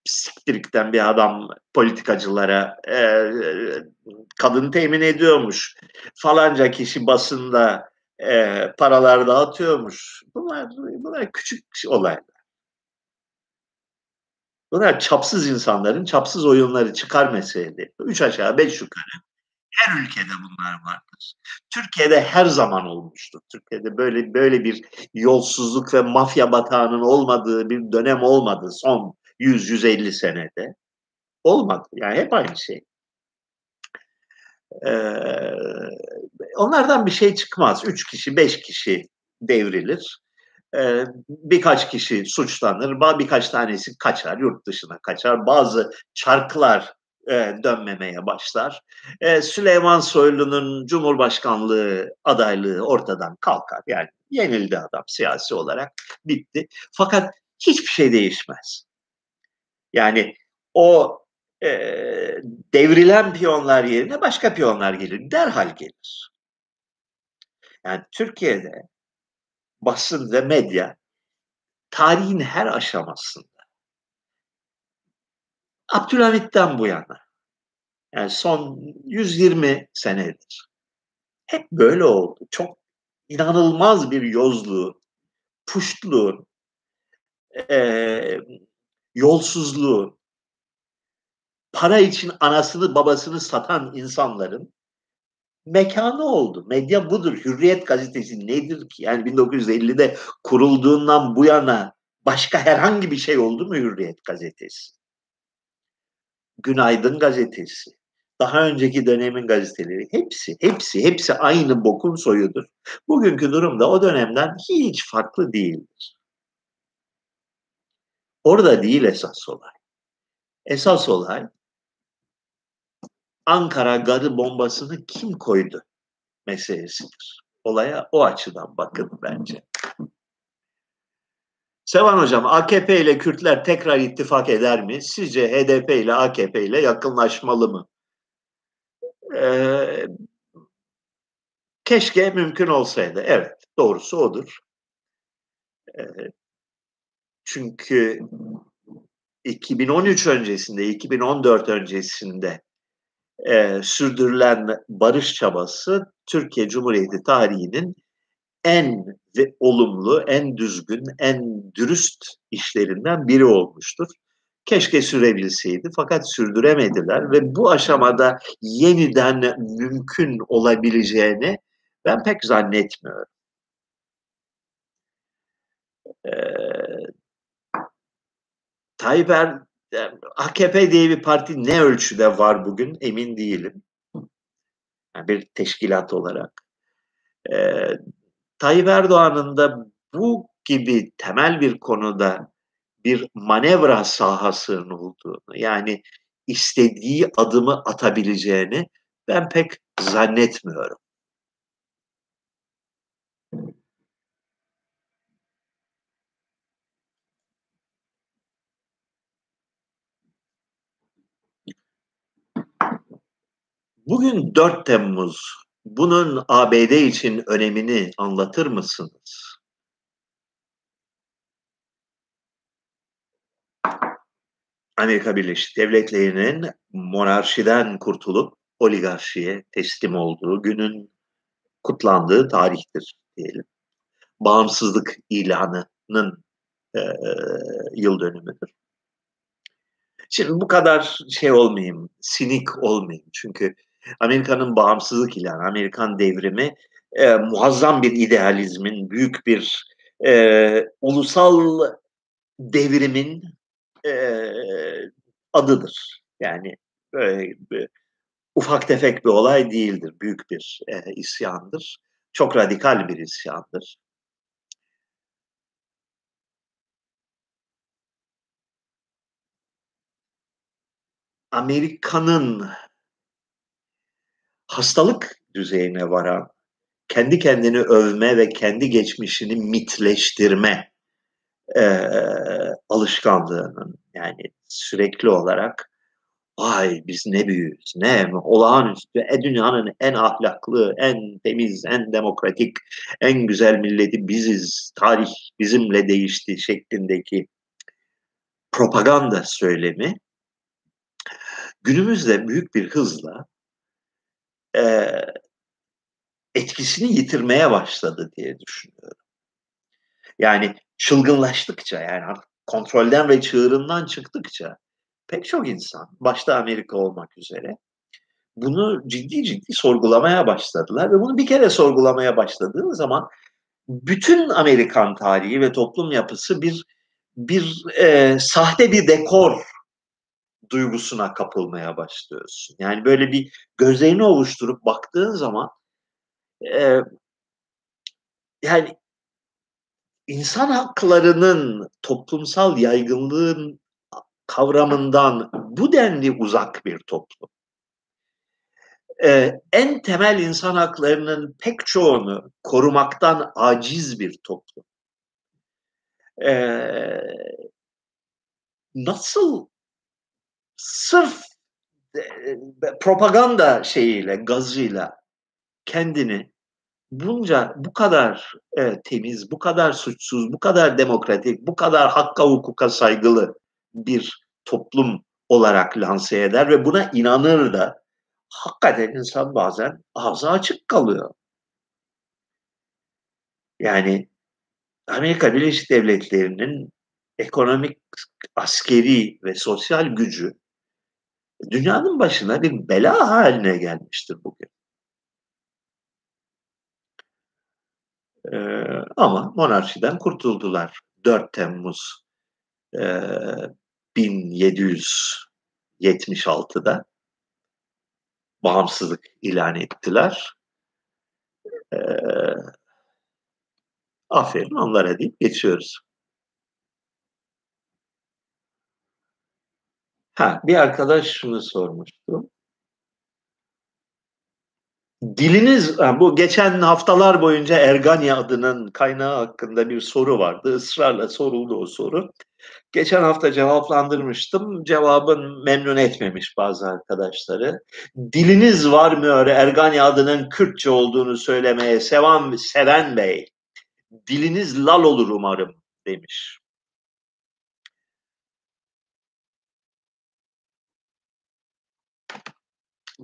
siktirikten bir adam politikacılara kadın temin ediyormuş, falanca kişi basında paralar dağıtıyormuş. Bunlar küçük olaylar. Bunlar çapsız insanların çapsız oyunları çıkar meselesi. 3 aşağı 5 yukarı. Her ülkede bunlar vardır. Türkiye'de her zaman olmuştur. Türkiye'de böyle bir yolsuzluk ve mafya batağının olmadığı bir dönem olmadı son 100-150 senede. Olmadı. Yani hep aynı şey. Onlardan bir şey çıkmaz. 3 kişi, 5 kişi devrilir. Birkaç kişi suçlanır. Birkaç tanesi kaçar, yurt dışına kaçar. Bazı çarklar dönmemeye başlar. Süleyman Soylu'nun Cumhurbaşkanlığı adaylığı ortadan kalkar. Yani yenildi adam siyasi olarak. Bitti. Fakat hiçbir şey değişmez. Yani o devrilen piyonlar yerine başka piyonlar gelir. Derhal gelir. Yani Türkiye'de basın ve medya tarihin her aşamasında Abdülhamit'ten bu yana, yani son 120 senedir hep böyle oldu. Çok inanılmaz bir yozluğun, puştluğun, yolsuzluğun, para için anasını babasını satan insanların mekanı oldu. Medya budur. Hürriyet gazetesi nedir ki? Yani 1950'de kurulduğundan bu yana başka herhangi bir şey oldu mu Hürriyet gazetesi? Günaydın gazetesi, daha önceki dönemin gazeteleri, hepsi aynı bokun soyudur. Bugünkü durumda o dönemden hiç farklı değildir. Orada değil esas olay. Esas olay Ankara garı bombasını kim koydu meselesidir. Olaya o açıdan bakın bence. Sevan Hocam, AKP ile Kürtler tekrar ittifak eder mi? Sizce HDP ile AKP ile yakınlaşmalı mı? Keşke mümkün olsaydı. Evet, doğrusu odur. Çünkü 2013 öncesinde, 2014 öncesinde sürdürülen barış çabası Türkiye Cumhuriyeti tarihinin en olumlu, en düzgün, en dürüst işlerinden biri olmuştur. Keşke sürebilseydi fakat sürdüremediler ve bu aşamada yeniden mümkün olabileceğini ben pek zannetmiyorum. AKP diye bir parti ne ölçüde var bugün emin değilim. Yani bir teşkilat olarak. Tayyip Erdoğan'ın da bu gibi temel bir konuda bir manevra sahasının olduğunu, yani istediği adımı atabileceğini ben pek zannetmiyorum. Bugün 4 Temmuz. Bunun ABD için önemini anlatır mısınız? Amerika Birleşik Devletleri'nin monarşiden kurtulup oligarşiye teslim olduğu günün kutlandığı tarihtir diyelim. Bağımsızlık ilanının yıl dönümüdür. Şimdi bu kadar şey olmayayım, sinik olmayayım çünkü Amerika'nın bağımsızlık ilanı, Amerikan devrimi muazzam bir idealizmin, büyük bir ulusal devrimin adıdır. Yani ufak tefek bir olay değildir, büyük bir isyandır. çok radikal bir isyandır. Amerika'nın hastalık düzeyine varan, kendi kendini övme ve kendi geçmişini mitleştirme alışkanlığının, yani sürekli olarak ay biz ne büyüğüz, ne olağanüstü, dünyanın en ahlaklı, en temiz, en demokratik, en güzel milleti biziz, tarih bizimle değişti şeklindeki propaganda söylemi günümüzde büyük bir hızla etkisini yitirmeye başladı diye düşünüyorum. Yani çılgınlaştıkça, yani kontrolden ve çığırından çıktıkça pek çok insan, başta Amerika olmak üzere, bunu ciddi ciddi sorgulamaya başladılar ve bunu bir kere sorgulamaya başladığınız zaman bütün Amerikan tarihi ve toplum yapısı bir sahte bir dekor duygusuna kapılmaya başlıyorsun. Yani böyle bir gözlerini ovuşturup baktığın zaman yani insan haklarının toplumsal yaygınlığın kavramından bu denli uzak bir toplum. En temel insan haklarının pek çoğunu korumaktan aciz bir toplum. Nasıl sırf propaganda şeyiyle, gazıyla kendini bunca, bu kadar temiz, bu kadar suçsuz, bu kadar demokratik, bu kadar hakka hukuka saygılı bir toplum olarak lanse eder ve buna inanır da hakikaten insan bazen ağzı açık kalıyor. Yani Amerika Birleşik Devletleri'nin ekonomik, askeri ve sosyal gücü dünyanın başına bir bela haline gelmiştir bugün. Ama monarşiden kurtuldular. 4 Temmuz 1776'da bağımsızlık ilan ettiler. Aferin onlara deyip geçiyoruz. Bir arkadaş şunu sormuştu. Diliniz, bu geçen haftalar boyunca Ergania adının kaynağı hakkında bir soru vardı. Israrla soruldu o soru. Geçen hafta cevaplandırmıştım. Cevabın memnun etmemiş bazı arkadaşları. Diliniz var mı öyle Ergania adının Kürtçe olduğunu söylemeye seven bey? Diliniz lal olur umarım demiş.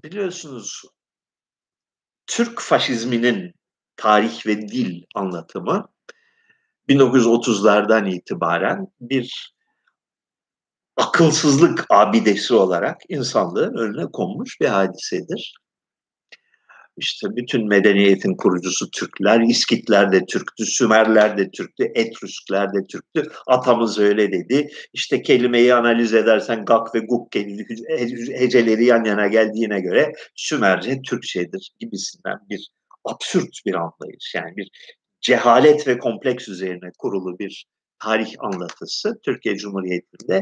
Biliyorsunuz Türk faşizminin tarih ve dil anlatımı 1930'lardan itibaren bir akılsızlık abidesi olarak insanlığın önüne konmuş bir hadisedir. İşte bütün medeniyetin kurucusu Türkler, İskitler de Türktü, Sümerler de Türktü, Etrüskler de Türktü, atamız öyle dedi. İşte kelimeyi analiz edersen gak ve guk heceleri yan yana geldiğine göre Sümerce Türkçedir gibisinden bir absürt bir anlayış. Yani bir cehalet ve kompleks üzerine kurulu bir tarih anlatısı Türkiye Cumhuriyeti'nde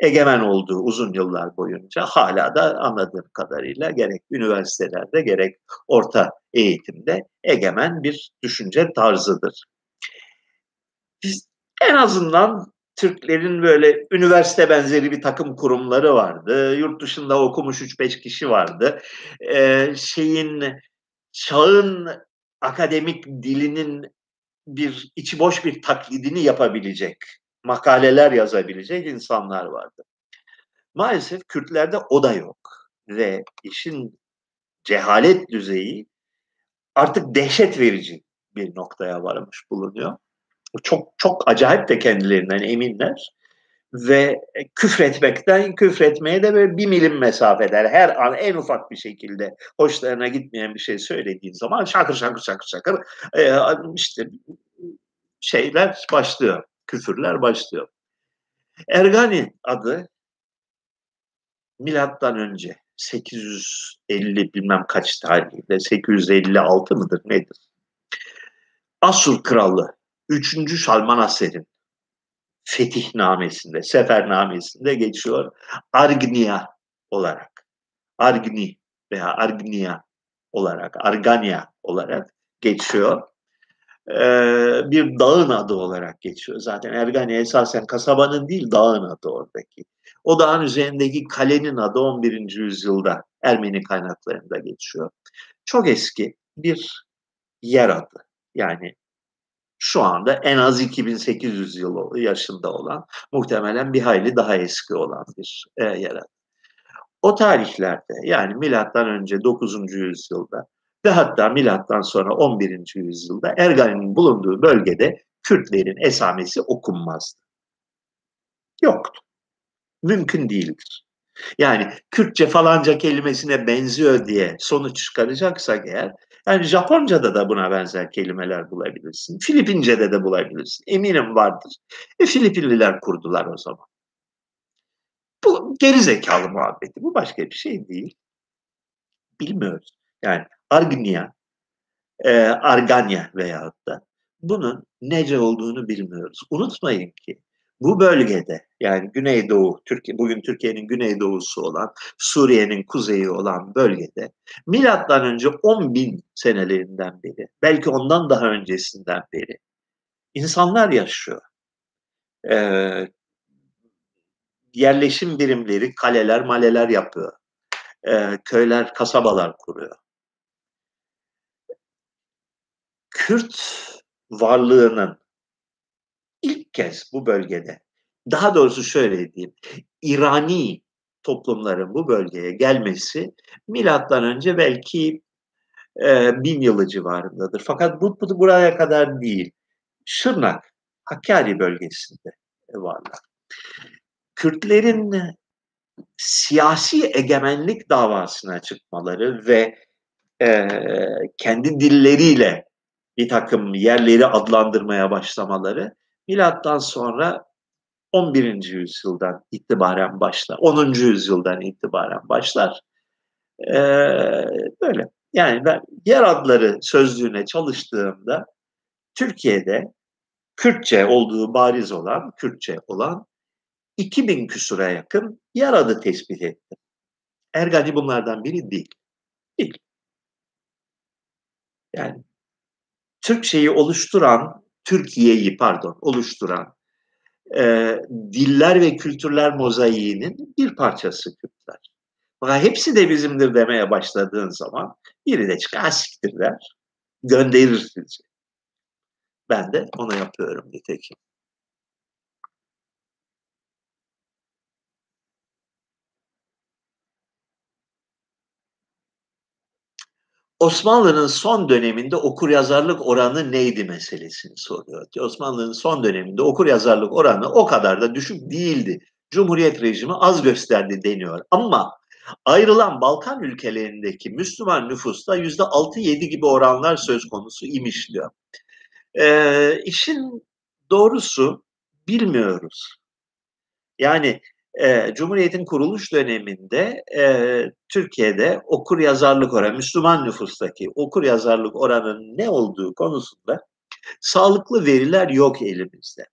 egemen olduğu uzun yıllar boyunca hala da anladığım kadarıyla gerek üniversitelerde gerek orta eğitimde egemen bir düşünce tarzıdır. Biz en azından Türklerin böyle üniversite benzeri bir takım kurumları vardı. Yurt dışında okumuş 3-5 kişi vardı. Çağın akademik dilinin bir içi boş bir taklidini yapabilecek, makaleler yazabilecek insanlar vardı. Maalesef Kürtlerde o da yok ve işin cehalet düzeyi artık dehşet verici bir noktaya varmış bulunuyor. Çok çok acayip de kendilerinden eminler ve küfretmekten küfretmeye de böyle bir milim mesafeler. Her an en ufak bir şekilde hoşlarına gitmeyen bir şey söylediğin zaman şakır şakır işte şeyler başlıyor. Küfürler başlıyor. Ergani adı milattan önce 850 bilmem kaç tarihinde 856 mıdır nedir? Asur Kralı 3. Şalmanaser'in fetihnamesinde, sefernamesinde geçiyor. Argnia olarak, Argni veya Argnia olarak, Argania olarak geçiyor. Bir dağın adı olarak geçiyor. Zaten Ergania esasen kasabanın değil, dağın adı oradaki. O dağın üzerindeki kalenin adı 11. yüzyılda Ermeni kaynaklarında geçiyor. Çok eski bir yer adı. Yani şu anda en az 2800 yıl yaşında olan, muhtemelen bir hayli daha eski olan bir yer adı. O tarihlerde, yani milattan önce 9. yüzyılda ve hatta milattan sonra 11. yüzyılda Ergani'nin bulunduğu bölgede Kürtlerin esamesi okunmazdı. Yoktu. Mümkün değildir. Yani Kürtçe falanca kelimesine benziyor diye sonuç çıkaracaksak eğer, yani Japonca'da da buna benzer kelimeler bulabilirsin. Filipince'de de bulabilirsin. Eminim vardır. Filipinliler kurdular o zaman. Bu gerizekalı muhabbeti. Bu başka bir şey değil. Bilmiyoruz. Yani Argnia, Argania veyahut da bunun nece olduğunu bilmiyoruz. Unutmayın ki bu bölgede, yani Güneydoğu, Türkiye, bugün Türkiye'nin güneydoğusu olan, Suriye'nin kuzeyi olan bölgede milattan önce 10.000 senelerinden beri, belki ondan daha öncesinden beri insanlar yaşıyor. Yerleşim birimleri, kaleler, maleler yapıyor. Köyler, kasabalar kuruyor. Kürt varlığının ilk kez bu bölgede, daha doğrusu şöyle diyeyim, İrani toplumların bu bölgeye gelmesi milattan önce belki 1000 yılı civarındadır. Fakat bu buraya kadar değil. Şırnak, Hakkari bölgesinde varlar. Kürtlerin siyasi egemenlik davasına çıkmaları ve kendi dilleriyle bir takım yerleri adlandırmaya başlamaları milattan sonra 11. yüzyıldan itibaren başlar. 10. yüzyıldan itibaren başlar. Böyle. Yani ben yer adları sözlüğüne çalıştığımda Türkiye'de Kürtçe olduğu bariz olan, Kürtçe olan 2000 küsura yakın yer adı tespit ettim. Ergani bunlardan biri değil. Değil. Yani Türkçeyi oluşturan, Türkiye'yi pardon oluşturan diller ve kültürler mozaiğinin bir parçası Kürtler. Fakat hepsi de bizimdir demeye başladığın zaman biri de çıkar, siktir der, gönderir sizi. Ben de onu yapıyorum nitekim. Osmanlı'nın son döneminde okuryazarlık oranı neydi meselesini soruyor. Osmanlı'nın son döneminde okuryazarlık oranı o kadar da düşük değildi. Cumhuriyet rejimi az gösterdi deniyor. Ama ayrılan Balkan ülkelerindeki Müslüman nüfusta %6-7 gibi oranlar söz konusu imiş diyor. İşin doğrusu bilmiyoruz. Yani Cumhuriyet'in kuruluş döneminde Türkiye'de okuryazarlık oranı, Müslüman nüfustaki okuryazarlık oranının ne olduğu konusunda sağlıklı veriler yok elimizde.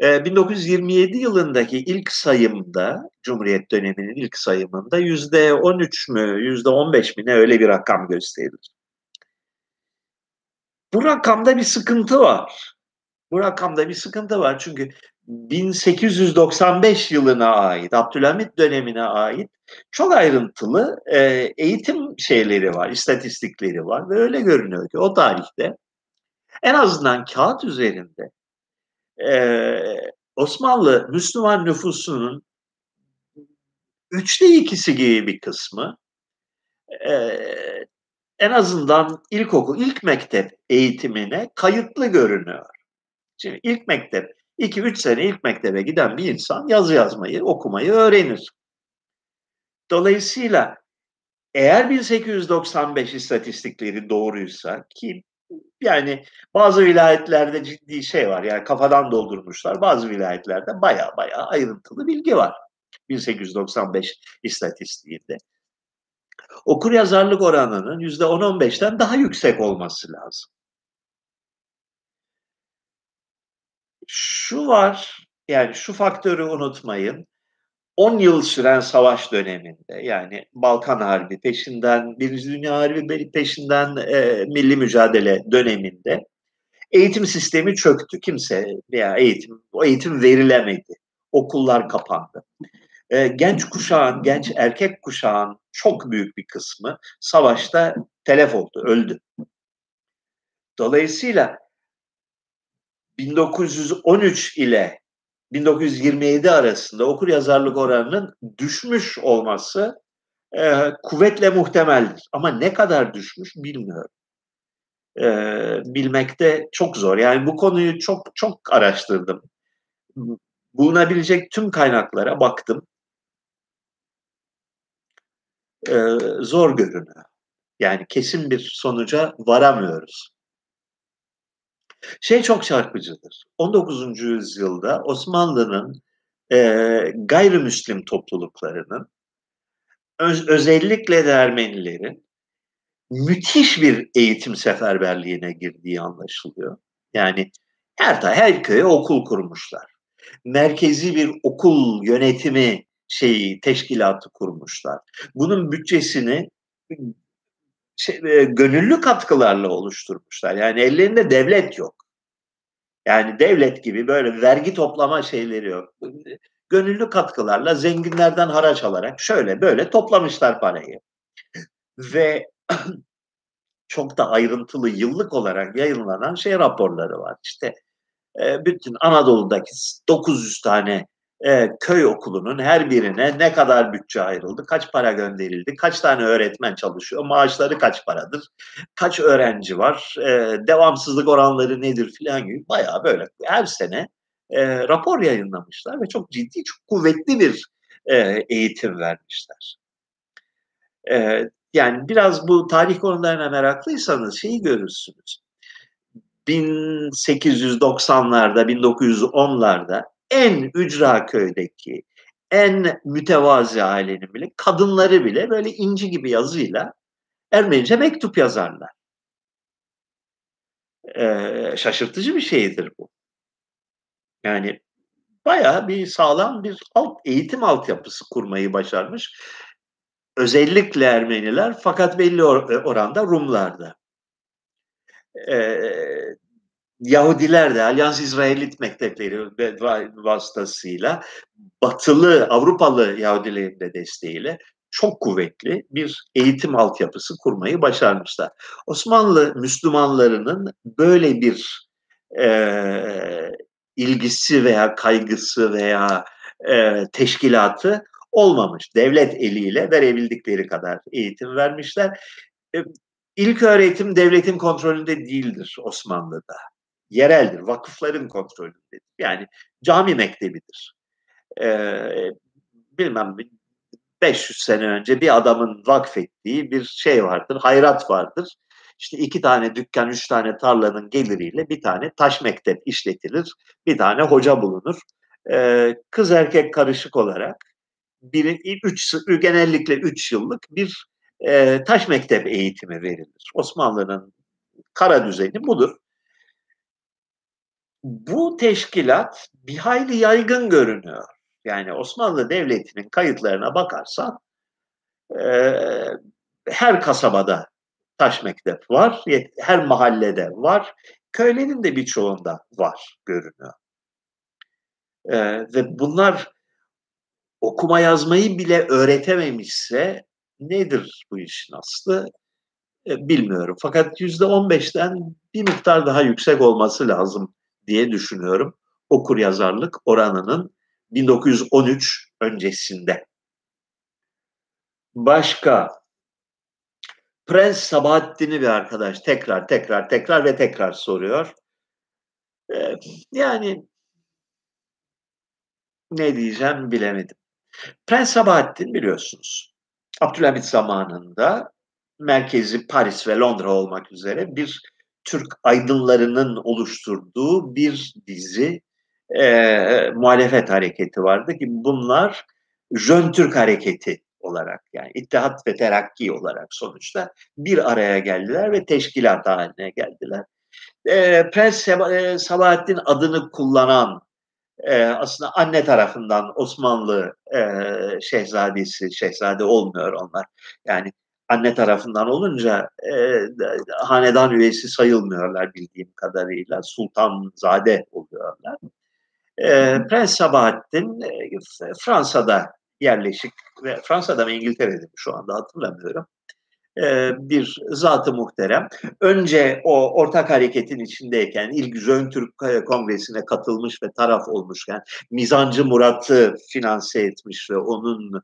1927 yılındaki ilk sayımda, Cumhuriyet döneminin ilk sayımında %13 mü, %15 mi ne öyle bir rakam gösterilir. Bu rakamda bir sıkıntı var. Bu rakamda bir sıkıntı var çünkü 1895 yılına ait, Abdülhamit dönemine ait çok ayrıntılı eğitim şeyleri var, istatistikleri var ve öyle görünüyor ki o tarihte en azından kağıt üzerinde Osmanlı Müslüman nüfusunun 2/3 gibi bir kısmı en azından ilkokul, ilk mektep eğitimine kayıtlı görünüyor. Şimdi ilk mektep, 2-3 sene ilk mektebe giden bir insan yazı yazmayı, okumayı öğrenir. Dolayısıyla eğer 1895 istatistikleri doğruysa, ki yani bazı vilayetlerde ciddi şey var, yani kafadan doldurmuşlar, bazı vilayetlerde baya ayrıntılı bilgi var 1895 istatistiğinde. Okuryazarlık oranının %10-15'ten daha yüksek olması lazım. şu var, yani şu faktörü unutmayın. 10 yıl süren savaş döneminde, yani Balkan Harbi peşinden, Birinci Dünya Harbi peşinden milli mücadele döneminde eğitim sistemi çöktü. Kimse veya o eğitim verilemedi. Okullar kapandı. Genç kuşağın, genç erkek kuşağın çok büyük bir kısmı savaşta telef oldu, öldü. Dolayısıyla 1913 ile 1927 arasında okuryazarlık oranının düşmüş olması kuvvetle muhtemeldir. Ama ne kadar düşmüş bilmiyorum. Bilmek de çok zor. Yani bu konuyu çok araştırdım. Bulunabilecek tüm kaynaklara baktım. Zor görünüyor. Yani kesin bir sonuca varamıyoruz. Şey çok çarpıcıdır. 19. yüzyılda Osmanlı'nın gayrimüslim topluluklarının, özellikle de Ermenilerin müthiş bir eğitim seferberliğine girdiği anlaşılıyor. Yani her köye okul kurmuşlar. Merkezi bir okul yönetimi teşkilatı kurmuşlar. Bunun bütçesini gönüllü katkılarla oluşturmuşlar. Yani ellerinde devlet yok. Yani devlet gibi böyle vergi toplama şeyleri yok. Gönüllü katkılarla zenginlerden haraç alarak şöyle böyle toplamışlar parayı. Ve çok da ayrıntılı yıllık olarak yayınlanan raporları var. İşte bütün Anadolu'daki 900 tane köy okulunun her birine ne kadar bütçe ayrıldı, kaç para gönderildi, kaç tane öğretmen çalışıyor, maaşları kaç paradır, kaç öğrenci var, devamsızlık oranları nedir filan gibi bayağı böyle her sene rapor yayınlamışlar ve çok ciddi, çok kuvvetli bir eğitim vermişler. Yani biraz bu tarih konularına meraklıysanız şeyi görürsünüz. 1890'larda, 1910'larda en ücra köydeki, en mütevazi ailenin bile, kadınları bile böyle inci gibi yazıyla Ermenice mektup yazarlar. Şaşırtıcı bir şeydir bu. Yani bayağı bir sağlam bir eğitim altyapısı kurmayı başarmış. Özellikle Ermeniler, fakat belli oranda Rumlarda. Yahudiler de Alyans İsrailit mektepleri vasıtasıyla Batılı, Avrupalı Yahudilerin de desteğiyle çok kuvvetli bir eğitim altyapısı kurmayı başarmışlar. Osmanlı Müslümanlarının böyle bir ilgisi veya kaygısı veya teşkilatı olmamış. Devlet eliyle verebildikleri kadar eğitim vermişler. İlk öğretim devletin kontrolünde değildir Osmanlı'da. Yereldir, vakıfların kontrolündedir. Yani cami mektebidir. Bilmem 500 sene önce bir adamın vakfettiği bir şey vardır, hayrat vardır. İşte 2 tane dükkan, 3 tane tarlanın geliriyle bir tane taş mektep işletilir, bir tane hoca bulunur. Kız erkek karışık olarak genellikle 3 yıllık bir taş mektep eğitimi verilir. Osmanlı'nın kara düzeni budur. Bu teşkilat bir hayli yaygın görünüyor. Yani Osmanlı Devleti'nin kayıtlarına bakarsan her kasabada taş mektep var, her mahallede var, köylerin de birçoğunda var görünüyor. Ve bunlar okuma yazmayı bile öğretememişse nedir bu işin aslı bilmiyorum. Fakat %15'ten bir miktar daha yüksek olması lazım diye düşünüyorum. Okuryazarlık oranının 1913 öncesinde. Başka. Prens Sabahattin'i bir arkadaş tekrar soruyor. Yani ne diyeceğim bilemedim. Prens Sabahattin biliyorsunuz Abdülhamit zamanında merkezi Paris ve Londra olmak üzere bir Türk aydınlarının oluşturduğu bir dizi muhalefet hareketi vardı ki bunlar Jön Türk hareketi olarak, yani İttihat ve Terakki olarak sonuçta bir araya geldiler ve teşkilat haline geldiler. Prens Sabahattin adını kullanan aslında anne tarafından Osmanlı şehzadesi, şehzade olmuyor onlar. Yani anne tarafından olunca hanedan üyesi sayılmıyorlar bildiğim kadarıyla. Sultanzade oluyorlar. Prens Sabahattin Fransa'da yerleşik, Fransa'da mı İngiltere'de mi şu anda hatırlamıyorum. Bir zat-ı muhterem. Önce o ortak hareketin içindeyken, İlgüzön Türk Kongresi'ne katılmış ve taraf olmuşken, Mizancı Murat'ı finanse etmiş ve onun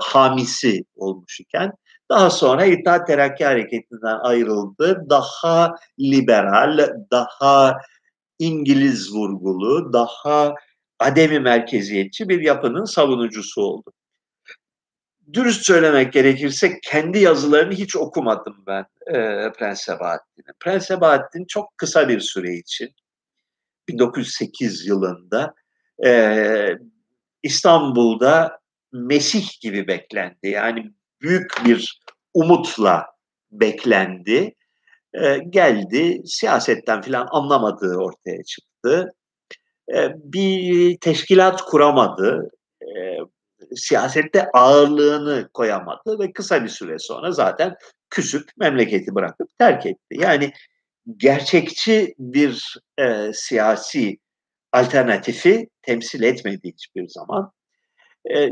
hamisi olmuş iken, daha sonra İttihat Terakki Hareketi'nden ayrıldı. Daha liberal, daha İngiliz vurgulu, daha ademi merkeziyetçi bir yapının savunucusu oldu. Dürüst söylemek gerekirse kendi yazılarını hiç okumadım ben Prens Sabahattin'in. Prens Sabahattin çok kısa bir süre için 1908 yılında İstanbul'da Mesih gibi beklendi. Yani büyük bir umutla beklendi. Geldi, siyasetten filan anlamadığı ortaya çıktı. Bir teşkilat kuramadı. Siyasette ağırlığını koyamadı ve kısa bir süre sonra zaten küsüp memleketi bırakıp terk etti. Yani gerçekçi bir siyasi alternatifi temsil etmedi hiçbir zaman.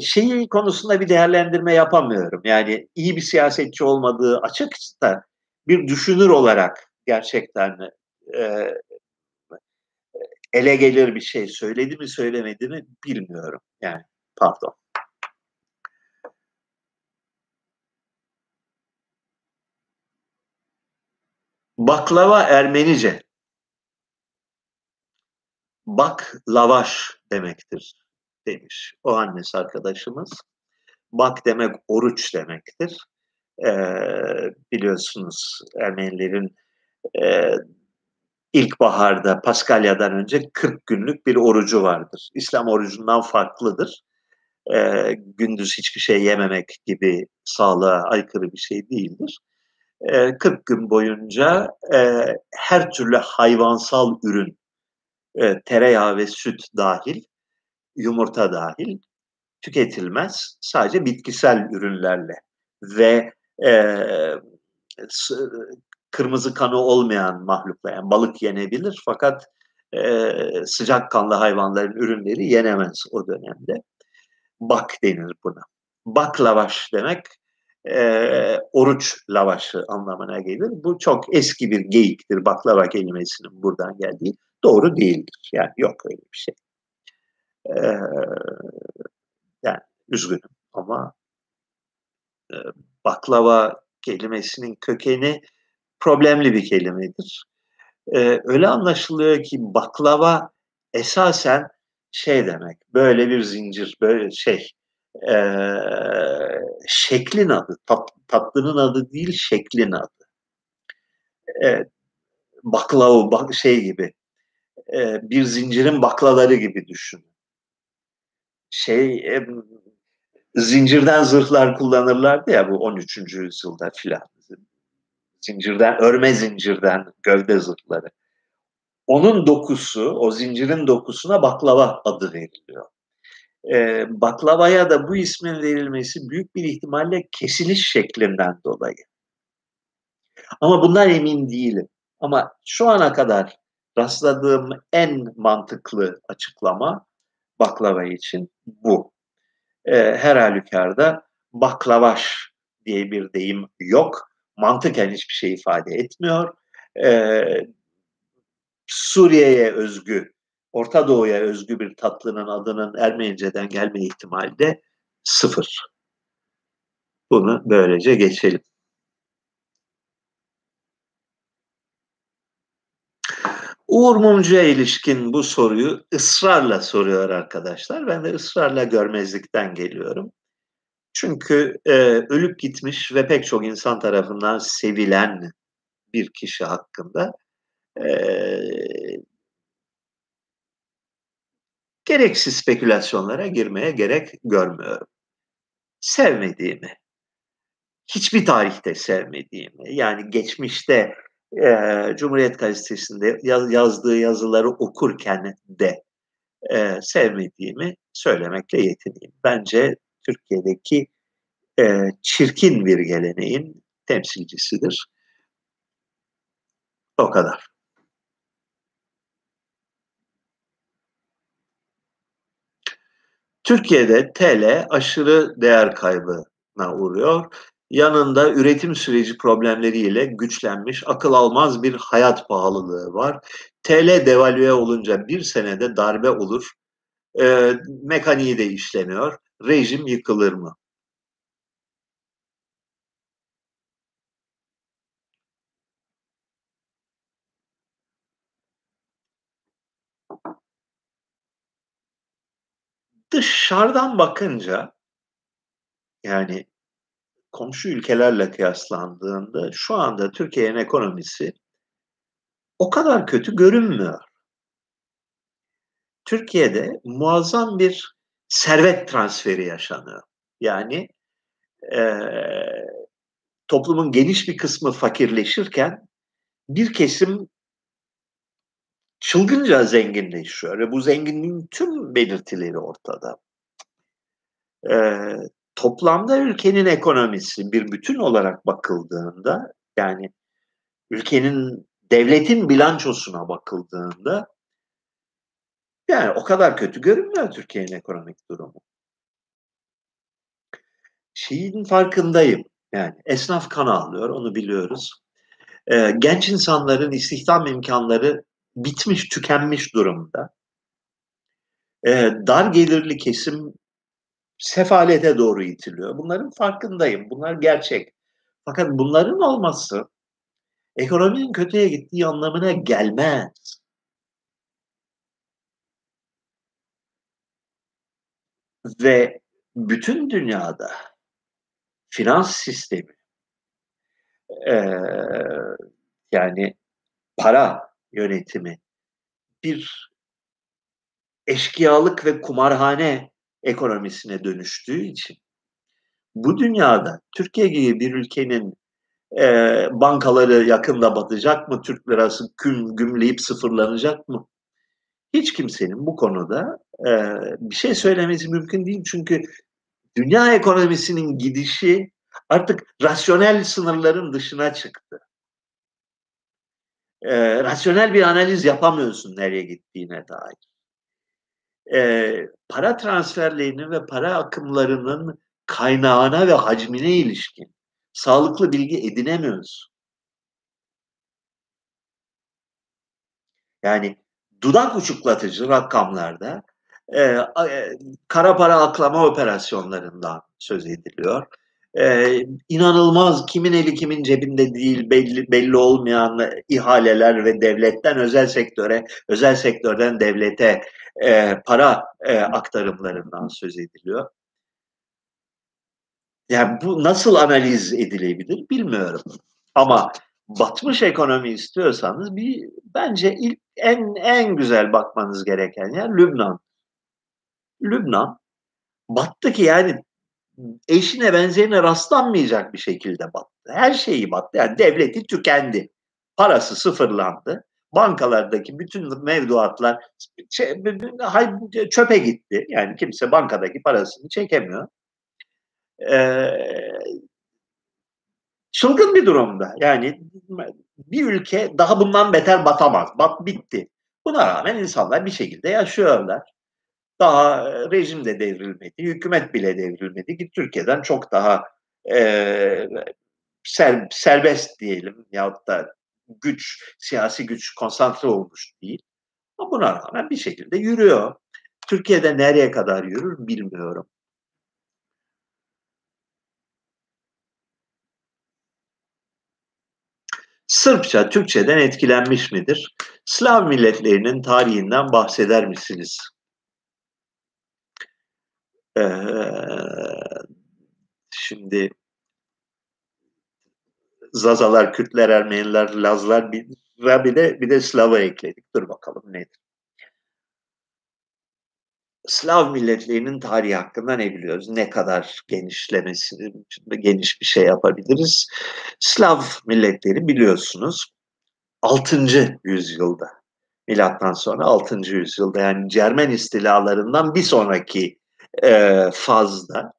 Şeyi konusunda bir değerlendirme yapamıyorum. Yani iyi bir siyasetçi olmadığı açıkça, bir düşünür olarak gerçekten ele gelir bir şey söyledi mi söylemedi mi bilmiyorum. Yani pardon. Baklava Ermenice. Bak, lavaş demektir demiş o annesi arkadaşımız. Bak demek oruç demektir. Biliyorsunuz Ermenilerin ilkbaharda, Paskalya'dan önce 40 günlük bir orucu vardır. İslam orucundan farklıdır. Gündüz hiçbir şey yememek gibi sağlığa aykırı bir şey değildir. 40 gün boyunca her türlü hayvansal ürün, tereyağı ve süt dahil, yumurta dahil tüketilmez. Sadece bitkisel ürünlerle ve kırmızı kanı olmayan mahlukla, yani balık yenebilir fakat sıcak kanlı hayvanların ürünleri yenemez o dönemde. Bak denir buna. Bak lavaş demek oruç lavaşı anlamına gelir. Bu çok eski bir geyiktir. Baklava kelimesinin buradan geldiği doğru değildir. Yani yok öyle bir şey. Yani üzgünüm ama baklava kelimesinin kökeni problemli bir kelimedir. Öyle anlaşılıyor ki baklava esasen şey demek, böyle bir zincir, böyle şey, şeklin adı, tatlının adı değil, şeklin adı. Baklava, şey gibi, bir zincirin baklaları gibi düşünün. Şey, zincirden zırhlar kullanırlardı ya bu 13. yüzyılda filan. Zincirden, örme zincirden gövde zırhları. Onun dokusu, o zincirin dokusuna baklava adı veriliyor. Baklavaya da bu ismin verilmesi büyük bir ihtimalle kesiliş şeklinden dolayı. Ama bundan emin değilim. Ama şu ana kadar rastladığım en mantıklı açıklama baklava için bu. Her halükarda baklavaş diye bir deyim yok. Mantıken hiçbir şey ifade etmiyor. Suriye'ye özgü, Orta Doğu'ya özgü bir tatlının adının Ermenice'den gelme ihtimali de sıfır. Bunu böylece geçelim. Uğur Mumcu'ya ilişkin bu soruyu ısrarla soruyor arkadaşlar. Ben de ısrarla görmezlikten geliyorum. Çünkü ölüp gitmiş ve pek çok insan tarafından sevilen bir kişi hakkında gereksiz spekülasyonlara girmeye gerek görmüyorum. Sevmediğimi, hiçbir tarihte sevmediğimi, yani geçmişte Cumhuriyet Gazetesi'nde yazdığı yazıları okurken de sevmediğimi söylemekle yetineyim. Bence Türkiye'deki çirkin bir geleneğin temsilcisidir. O kadar. Türkiye'de TL aşırı değer kaybına uğruyor. Yanında üretim süreci problemleriyle güçlenmiş akıl almaz bir hayat pahalılığı var. TL devalüe olunca bir senede darbe olur. Mekaniği de işlemiyor. Rejim yıkılır mı? Dışarıdan bakınca, yani komşu ülkelerle kıyaslandığında şu anda Türkiye'nin ekonomisi o kadar kötü görünmüyor. Türkiye'de muazzam bir servet transferi yaşanıyor. Yani toplumun geniş bir kısmı fakirleşirken bir kesim çılgınca zenginleşiyor ve bu zenginliğin tüm belirtileri ortada. Toplamda ülkenin ekonomisi bir bütün olarak bakıldığında, yani ülkenin, devletin bilançosuna bakıldığında, yani o kadar kötü görünmüyor Türkiye'nin ekonomik durumu. Şeyin farkındayım, yani esnaf kan ağlıyor, onu biliyoruz. Genç insanların istihdam imkanları bitmiş, tükenmiş durumda. Dar gelirli kesim sefalete doğru itiliyor. Bunların farkındayım. Bunlar gerçek. Fakat bunların olması ekonominin kötüye gittiği anlamına gelmez. Ve bütün dünyada finans sistemi, yani para yönetimi bir eşkıyalık ve kumarhane ekonomisine dönüştüğü için bu dünyada Türkiye gibi bir ülkenin bankaları yakında batacak mı? Türk lirası gümleyip sıfırlanacak mı? Hiç kimsenin bu konuda bir şey söylemesi mümkün değil. Çünkü dünya ekonomisinin gidişi artık rasyonel sınırların dışına çıktı. Rasyonel bir analiz yapamıyorsun nereye gittiğine dair. Para transferlerinin ve para akımlarının kaynağına ve hacmine ilişkin sağlıklı bilgi edinemiyoruz. Yani dudak uçuklatıcı rakamlarda kara para aklama operasyonlarından söz ediliyor. İnanılmaz, kimin eli kimin cebinde değil, belli olmayan ihaleler ve devletten özel sektöre, özel sektörden devlete para aktarımlarından söz ediliyor. Yani bu nasıl analiz edilebilir bilmiyorum. Ama batmış ekonomi istiyorsanız bence ilk en güzel bakmanız gereken yer Lübnan. Lübnan battı ki, yani eşine benzerine rastlanmayacak bir şekilde battı. Her şeyi battı. Yani devleti tükendi. Parası sıfırlandı. Bankalardaki bütün mevduatlar çöpe gitti. Yani kimse bankadaki parasını çekemiyor. Çılgın bir durumda. Yani bir ülke daha bundan beter batamaz. Bitti. Buna rağmen insanlar bir şekilde yaşıyorlar. Daha rejim de devrilmedi, hükümet bile devrilmedi ki Türkiye'den çok daha serbest diyelim, yahut da güç, siyasi güç konsantre olmuş değil. Ama buna rağmen bir şekilde yürüyor. Türkiye'de nereye kadar yürür bilmiyorum. Sırpça Türkçeden etkilenmiş midir? Slav milletlerinin tarihinden bahseder misiniz? Şimdi Zazalar, Kürtler, Ermeniler, Lazlar, bir de Slav'a ekledik. Dur bakalım nedir? Slav milletlerinin tarihi hakkında ne biliyoruz? Ne kadar genişlemesini, geniş bir şey yapabiliriz? Slav milletleri biliyorsunuz 6. yüzyılda, milattan sonra 6. yüzyılda, yani Cermen istilalarından bir sonraki fazda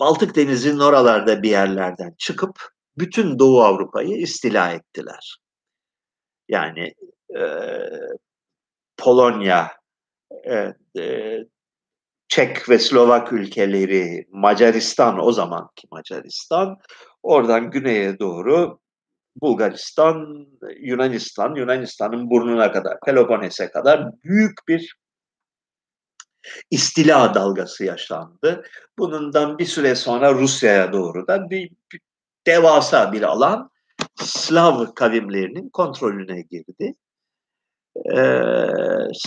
Baltık Denizi'nin oralarda bir yerlerden çıkıp bütün Doğu Avrupa'yı istila ettiler. Yani Polonya, Çek ve Slovak ülkeleri, Macaristan, o zamanki Macaristan, oradan güneye doğru Bulgaristan, Yunanistan, Yunanistan'ın burnuna kadar, Pelopones'e kadar büyük bir istila dalgası yaşandı. Bundan bir süre sonra Rusya'ya doğru da bir devasa bir alan Slav kavimlerinin kontrolüne girdi.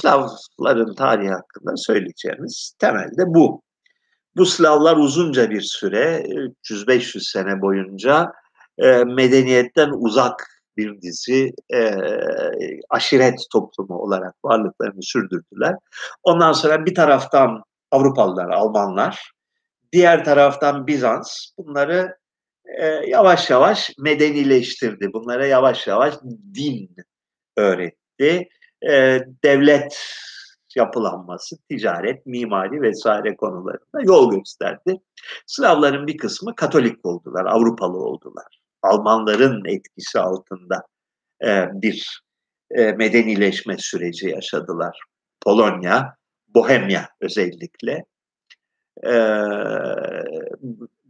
Slavların tarihi hakkında söyleyeceğimiz temelde bu. Bu Slavlar uzunca bir süre, 300-500 sene boyunca medeniyetten uzak bir dizi aşiret toplumu olarak varlıklarını sürdürdüler. Ondan sonra bir taraftan Avrupalılar, Almanlar, diğer taraftan Bizans bunları yavaş yavaş medenileştirdi. Bunlara yavaş yavaş din öğretti. Devlet yapılanması, ticaret, mimari vesaire konularında yol gösterdi. Slavların bir kısmı Katolik oldular, Avrupalı oldular. Almanların etkisi altında bir medenileşme süreci yaşadılar. Polonya, Bohemya özellikle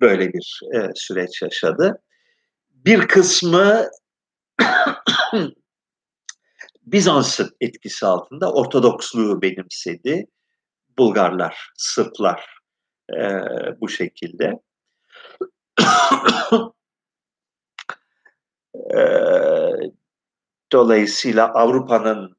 böyle bir süreç yaşadı. Bir kısmı Bizans'ın etkisi altında Ortodoksluğu benimsedi. Bulgarlar, Sırplar bu şekilde. Dolayısıyla Avrupa'nın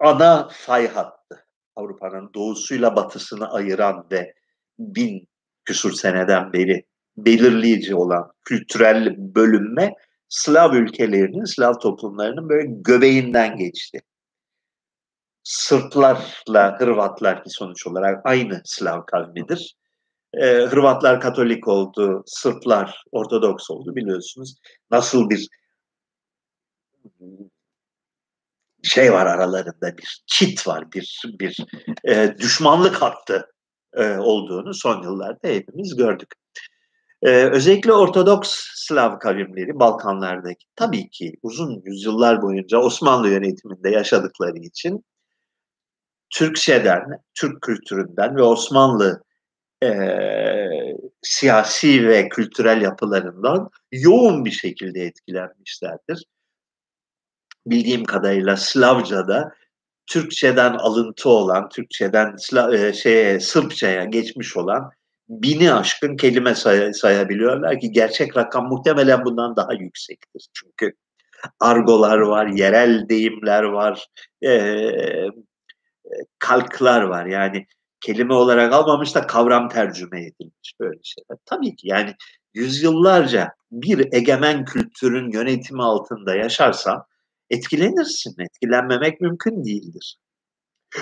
ana fay hattı, Avrupa'nın doğusuyla batısını ayıran ve 1000 küsur seneden beri belirleyici olan kültürel bölünme Slav ülkelerinin, Slav toplumlarının böyle göbeğinden geçti. Sırplarla Hırvatlar ki sonuç olarak aynı Slav kavmidir. Hırvatlar Katolik oldu, Sırplar Ortodoks oldu, biliyorsunuz. Nasıl bir şey var aralarında, bir çit var, bir düşmanlık hattı olduğunu son yıllarda hepimiz gördük. Özellikle Ortodoks Slav kavimleri Balkanlardaki, tabii ki uzun yüzyıllar boyunca Osmanlı yönetiminde yaşadıkları için Türkçeden, Türk kültüründen ve Osmanlı siyasi ve kültürel yapılarından yoğun bir şekilde etkilenmişlerdir. Bildiğim kadarıyla Slavca'da Türkçeden alıntı olan, Türkçeden Sırpçaya geçmiş olan 1000'i aşkın kelime sayabiliyorlar ki gerçek rakam muhtemelen bundan daha yüksektir. Çünkü argolar var, yerel deyimler var, kalklar var. Yani kelime olarak almamış da kavram tercüme edilmiş böyle şeyler. Tabii ki yani yüzyıllarca bir egemen kültürün yönetimi altında yaşarsan etkilenirsin. Etkilenmemek mümkün değildir.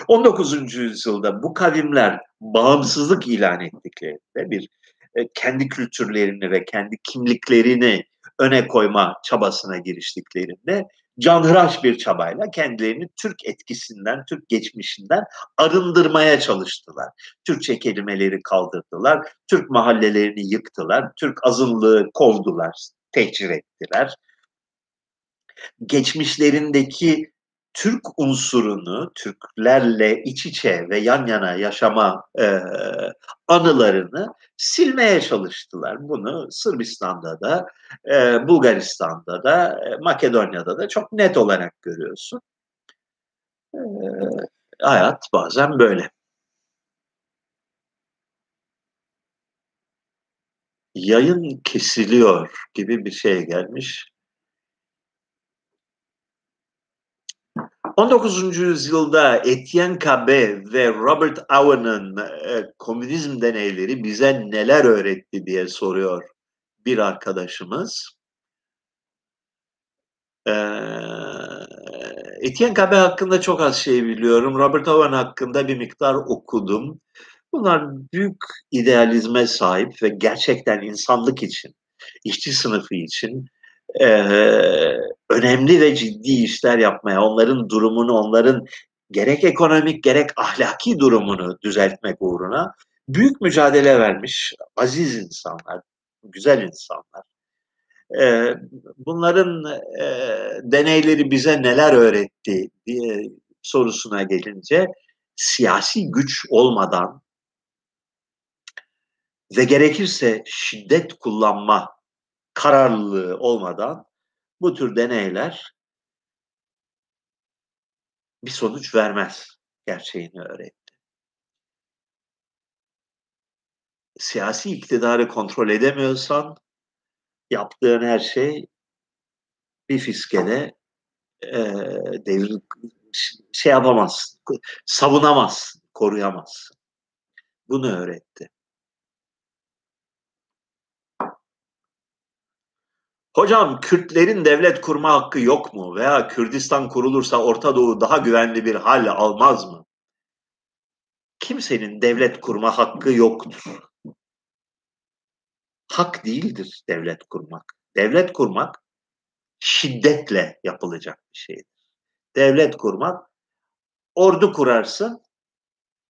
19. yüzyılda bu kavimler bağımsızlık ilan ettiklerinde bir kendi kültürlerini ve kendi kimliklerini öne koyma çabasına giriştiklerinde canhıraş bir çabayla kendilerini Türk etkisinden, Türk geçmişinden arındırmaya çalıştılar. Türkçe kelimeleri kaldırdılar, Türk mahallelerini yıktılar, Türk azınlığı kovdular, tehcir ettiler. Geçmişlerindeki Türk unsurunu, Türklerle iç içe ve yan yana yaşama anılarını silmeye çalıştılar. Bunu Sırbistan'da da, Bulgaristan'da da, Makedonya'da da çok net olarak görüyorsun. Hayat bazen böyle. Yayın kesiliyor gibi bir şey gelmiş. 19. yüzyılda Etienne Cabet ve Robert Owen'ın komünizm deneyleri bize neler öğretti diye soruyor bir arkadaşımız. Etienne Cabet hakkında çok az şey biliyorum. Robert Owen hakkında bir miktar okudum. Bunlar büyük idealizme sahip ve gerçekten insanlık için, işçi sınıfı için, önemli ve ciddi işler yapmaya, onların durumunu, onların gerek ekonomik gerek ahlaki durumunu düzeltmek uğruna büyük mücadele vermiş aziz insanlar, güzel insanlar. Bunların deneyleri bize neler öğretti diye sorusuna gelince, siyasi güç olmadan ve gerekirse şiddet kullanma kararlılığı olmadan bu tür deneyler bir sonuç vermez gerçeğini öğretti. Siyasi iktidarı kontrol edemiyorsan yaptığın her şey bir fiskede şey yapamazsın, savunamazsın, koruyamazsın. Bunu öğretti. Hocam, Kürtlerin devlet kurma hakkı yok mu? Veya Kürdistan kurulursa Orta Doğu daha güvenli bir hal almaz mı? Kimsenin devlet kurma hakkı yoktur. Hak değildir devlet kurmak. Devlet kurmak şiddetle yapılacak bir şeydir. Devlet kurmak, ordu kurarsın,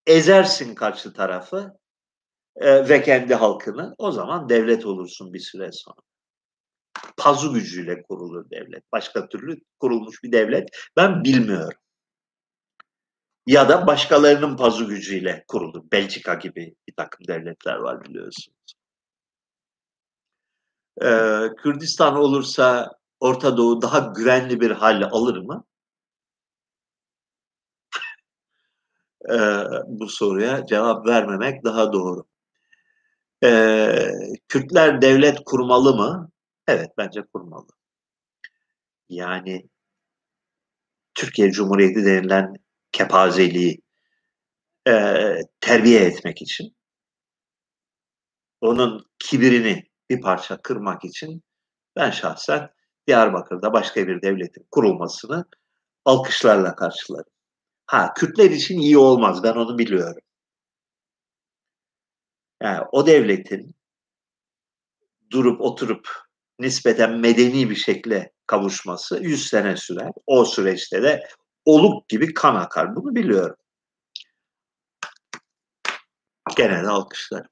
ezersin karşı tarafı ve kendi halkını. O zaman devlet olursun bir süre sonra. Pazu gücüyle kurulur devlet. Başka türlü kurulmuş bir devlet ben bilmiyorum. Ya da başkalarının pazu gücüyle kurulur. Belçika gibi bir takım devletler var, biliyorsunuz. Kürdistan olursa Orta Doğu daha güvenli bir hal alır mı? Bu soruya cevap vermemek daha doğru. Kürtler devlet kurmalı mı? Evet, bence kurmalı. Yani Türkiye Cumhuriyeti denilen kepazeliği terbiye etmek için, onun kibirini bir parça kırmak için ben şahsen Diyarbakır'da başka bir devletin kurulmasını alkışlarla karşılarım. Ha, Kürtler için iyi olmaz, ben onu biliyorum. Yani o devletin durup oturup nispeten medeni bir şekle kavuşması 100 sene sürer. O süreçte de oluk gibi kan akar. Bunu biliyorum. Gene de alkışlarım.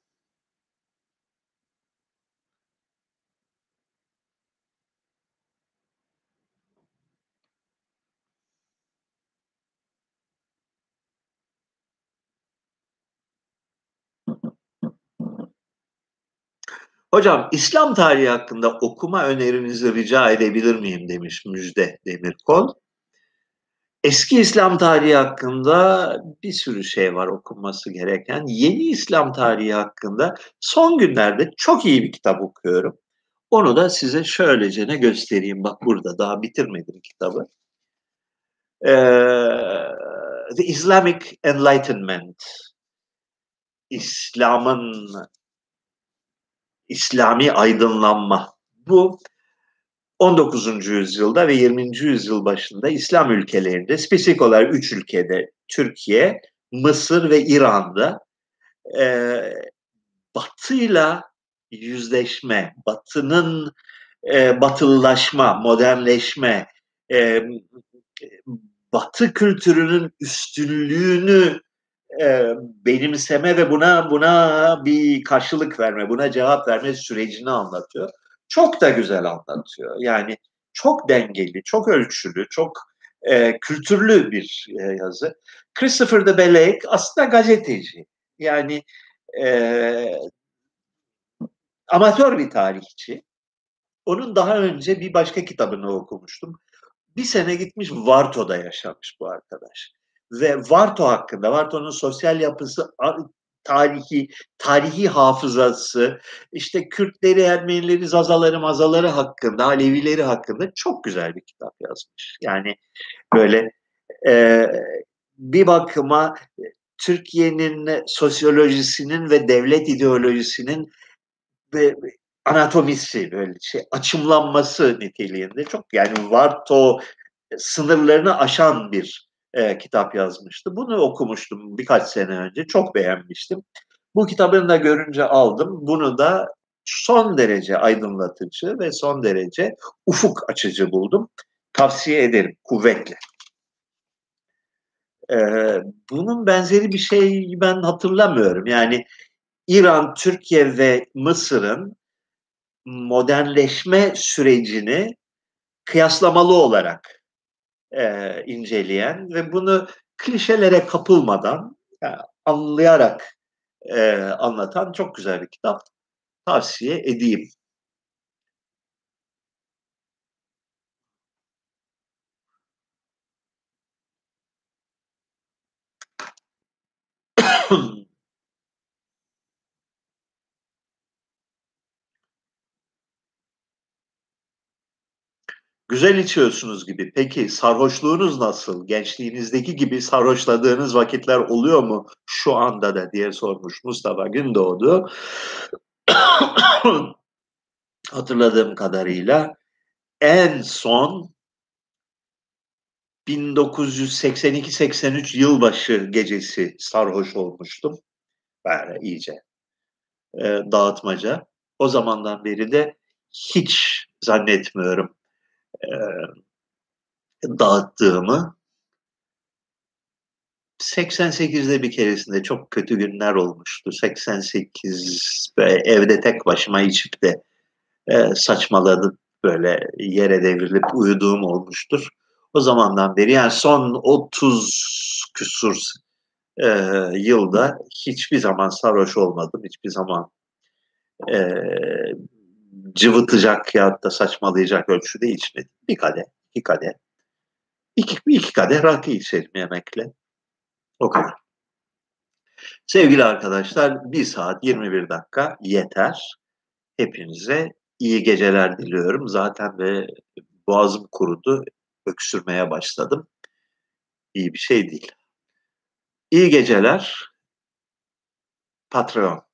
Hocam, İslam tarihi hakkında okuma önerinizi rica edebilir miyim demiş Müjde Demirkol. Eski İslam tarihi hakkında bir sürü şey var okunması gereken. Yeni İslam tarihi hakkında son günlerde çok iyi bir kitap okuyorum. Onu da size şöylece ne göstereyim. Bak, burada daha bitirmedim kitabı. The Islamic Enlightenment. İslami aydınlanma. Bu 19. yüzyılda ve 20. yüzyıl başında İslam ülkelerinde, spesifik olarak 3 ülkede, Türkiye, Mısır ve İran'da Batı'yla yüzleşme, Batı'nın batılılaşma, modernleşme, Batı kültürünün üstünlüğünü benimseme ve buna bir karşılık verme, buna cevap verme sürecini anlatıyor. Çok da güzel anlatıyor. Yani çok dengeli, çok ölçülü, çok kültürlü bir yazı. Christopher de Bellec aslında gazeteci. Yani amatör bir tarihçi. Onun daha önce bir başka kitabını okumuştum. Bir sene gitmiş Varto'da yaşamış bu arkadaş. Ve Varto hakkında, Varto'nun sosyal yapısı, tarihi hafızası, işte Kürtleri, Ermenileri, Zazaları, Mazaları hakkında, Alevileri hakkında çok güzel bir kitap yazmış. Yani böyle bir bakıma Türkiye'nin sosyolojisinin ve devlet ideolojisinin anatomisi, böyle açımlanması niteliğinde çok, yani Varto sınırlarını aşan bir kitap yazmıştı. Bunu okumuştum birkaç sene önce. Çok beğenmiştim. Bu kitabını da görünce aldım. Bunu da son derece aydınlatıcı ve son derece ufuk açıcı buldum. Tavsiye ederim kuvvetle. Bunun benzeri bir şey ben hatırlamıyorum. Yani İran, Türkiye ve Mısır'ın modernleşme sürecini kıyaslamalı olarak inceleyen ve bunu klişelere kapılmadan anlayarak anlatan çok güzel bir kitap. Tavsiye edeyim. Güzel içiyorsunuz gibi. Peki sarhoşluğunuz nasıl? Gençliğinizdeki gibi sarhoşladığınız vakitler oluyor mu şu anda da diye sormuş Mustafa Gündoğdu. Hatırladığım kadarıyla en son 1982-83 yılbaşı gecesi sarhoş olmuştum. Yani iyice dağıtmaca. O zamandan beri de hiç zannetmiyorum dağıttığımı. 88'de bir keresinde çok kötü günler olmuştu. 88 ve evde tek başıma içip de saçmaladım. Böyle yere devrilip uyuduğum olmuştur. O zamandan beri yani son 30 küsur yılda hiçbir zaman sarhoş olmadım. Hiçbir zaman cıvıtacak ya da saçmalayacak ölçüde içmedim. Bir kadeh, iki kadeh. İki kadeh rakı içelim yemekle. O kadar. Sevgili arkadaşlar, 1 saat 21 dakika yeter. Hepinize iyi geceler diliyorum. Zaten ve boğazım kurudu. Öksürmeye başladım. İyi bir şey değil. İyi geceler. Patreon.